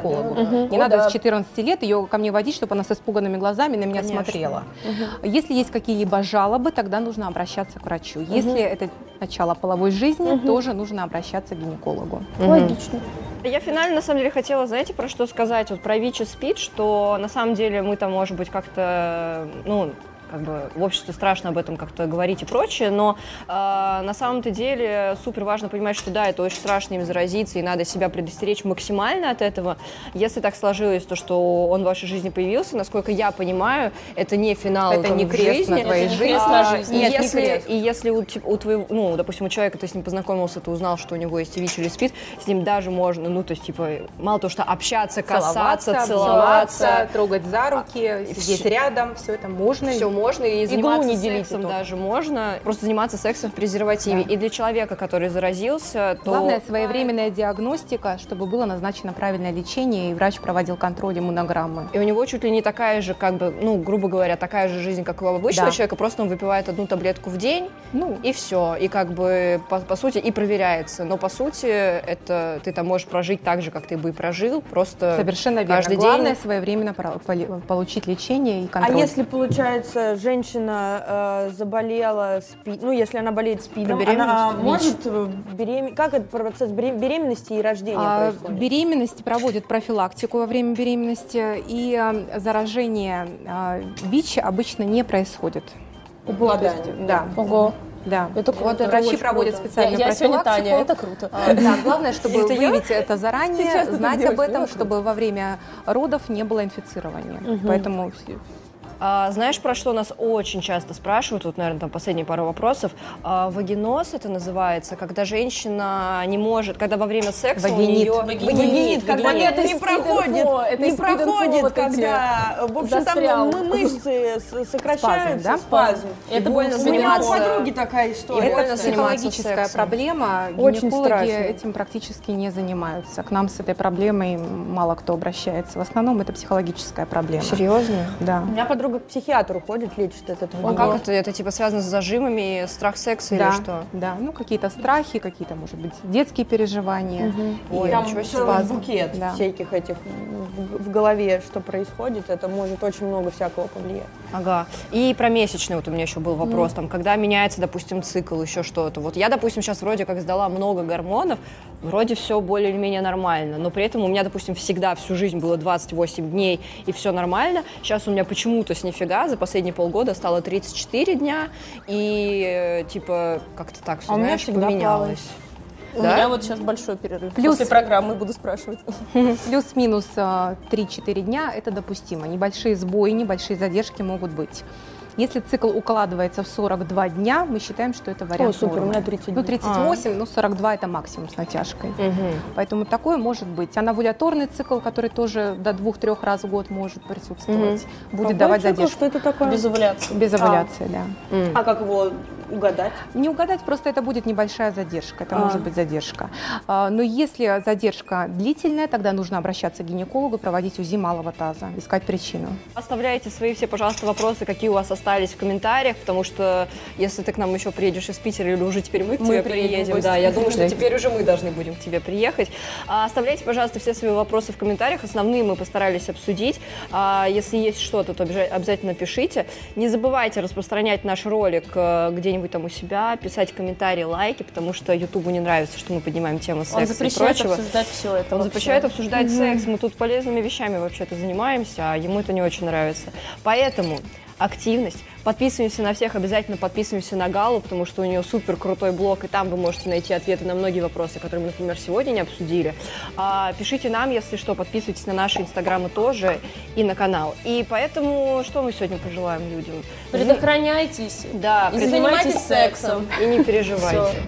Да, да. Не угу. надо да. с четырнадцати лет ее ко мне водить, чтобы она с испуганными глазами на меня Конечно. смотрела. Угу. Если есть какие-либо жалобы, тогда нужно обращаться к врачу. Угу. Если это начало половой жизни, угу. тоже нужно обращаться к гинекологу. Угу. Логично. Я финально, на самом деле, хотела, знаете, про что сказать? Вот про ВИЧ и СПИД, что на самом деле мы там, может быть, как-то, ну... как бы в обществе страшно об этом как-то говорить и прочее, но э, на самом-то деле супер важно понимать, что да, это очень страшно им заразиться, и надо себя предостеречь максимально от этого. Если так сложилось, то что он в вашей жизни появился, насколько я понимаю, это не финал это не крест жизни. на твоей это жизни. А, жизни. Нет, Нет, если, не крест. И если у, у твоего, ну, допустим, у человека, ты с ним познакомился, ты узнал, что у него есть ВИЧ или СПИД, с ним даже можно, ну, то есть, типа, мало того, что общаться, касаться, целоваться, целоваться, целоваться трогать за руки, сидеть все, рядом, все это можно. Все можно, и заниматься не сексом даже можно. Просто заниматься сексом в презервативе. Да. И для человека, который заразился, то... Главное, своевременная диагностика, чтобы было назначено правильное лечение, и врач проводил контроль иммунограммы. И у него чуть ли не такая же, как бы, ну, грубо говоря, такая же жизнь, как у обычного да. человека, просто он выпивает одну таблетку в день, ну. и все. И как бы, по, по сути, и проверяется. Но, по сути, это ты там можешь прожить так же, как ты бы и прожил, просто совершенно верно. Каждый Главное, день... своевременно получить лечение и контроль. А если, получается, женщина э, заболела СПИДом, ну, если она болеет СПИДом, она может беременеть? Как этот процесс беременности и рождения а, происходит? Беременность проводит профилактику во время беременности, и э, заражение э, ВИЧ обычно не происходит. Обладание. Да. Ого. Да. Это круто. Врачи проводят специальную профилактику. Я сегодня Таня, это круто. Да, главное, чтобы выявить это заранее, знать об этом, чтобы во время родов не было инфицирования. Поэтому... А, знаешь, про что нас очень часто спрашивают, вот, наверное, там последние пару вопросов, а, вагиноз это называется, когда женщина не может, когда во время секса вагинит. у нее... Вагинит. Вагинит, когда вагинит. Это не проходит, это не проходит, вот когда, в общем, застрял. там мышцы сокращаются, спазм. Да? спазм. Это больно заниматься... У меня у подруги такая история. Это психологическая проблема, гинекологи этим практически не занимаются. К нам с этой проблемой мало кто обращается, в основном это психологическая проблема. Серьезно? Да. У меня подруга к психиатру ходит, лечит от этого. А как это? Это типа связано с зажимами, страх секса да, или что? Да, ну какие-то страхи, какие-то, может быть, детские переживания. Угу. И там целый букет да. всяких этих в, в голове, что происходит, это может очень много всякого повлиять. Ага. И про месячные вот у меня еще был вопрос, mm. там, когда меняется, допустим, цикл, еще что-то. Вот я, допустим, сейчас вроде как сдала много гормонов, вроде все более-менее нормально, но при этом у меня, допустим, всегда всю жизнь было двадцать восемь дней и все нормально. Сейчас у меня почему-то с нифига за последние полгода стало тридцать четыре дня и типа как-то так все, а знаешь, поменялось. У да? меня вот сейчас большой перерыв. Плюс... После программы буду спрашивать. Плюс-минус три-четыре дня это допустимо. Небольшие сбои, небольшие задержки могут быть. Если цикл укладывается в сорок два дня, мы считаем, что это вариант. О, супер, у меня тридцать. Ну, тридцать восемь, а. ну, сорок два это максимум с натяжкой. Угу. Поэтому такое может быть. А овуляторный цикл, который тоже до двух-трех раз в год может присутствовать, угу. будет Какой давать цикл? задержку. Что это такое? Без овуляции. Без овуляции, а. да. М. А как его угадать? Не угадать, просто это будет небольшая задержка. Это а. может быть задержка. Но если задержка длительная, тогда нужно обращаться к гинекологу, проводить УЗИ малого таза, искать причину. Оставляйте свои все, пожалуйста, вопросы, какие у вас остались. остались в комментариях, потому что если ты к нам еще приедешь из Питера, или уже теперь мы к тебе приедем, да, я думаю, что теперь уже мы должны будем к тебе приехать. А, оставляйте, пожалуйста, все свои вопросы в комментариях, основные мы постарались обсудить. А, если есть что-то, то обязательно пишите. Не забывайте распространять наш ролик где-нибудь там у себя, писать комментарии, лайки, потому что Ютубу не нравится, что мы поднимаем тему секса. Он запрещает и обсуждать все это. Он вообще. запрещает обсуждать mm-hmm. секс, мы тут полезными вещами вообще-то занимаемся, а ему это не очень нравится. Поэтому... активность. Подписываемся на всех, обязательно подписываемся на Галу, потому что у нее супер крутой блог, и там вы можете найти ответы на многие вопросы, которые мы, например, сегодня не обсудили. А, пишите нам, если что, подписывайтесь на наши инстаграмы тоже и на канал. И поэтому, что мы сегодня пожелаем людям? Предохраняйтесь, да, и занимайтесь сексом. И не переживайте.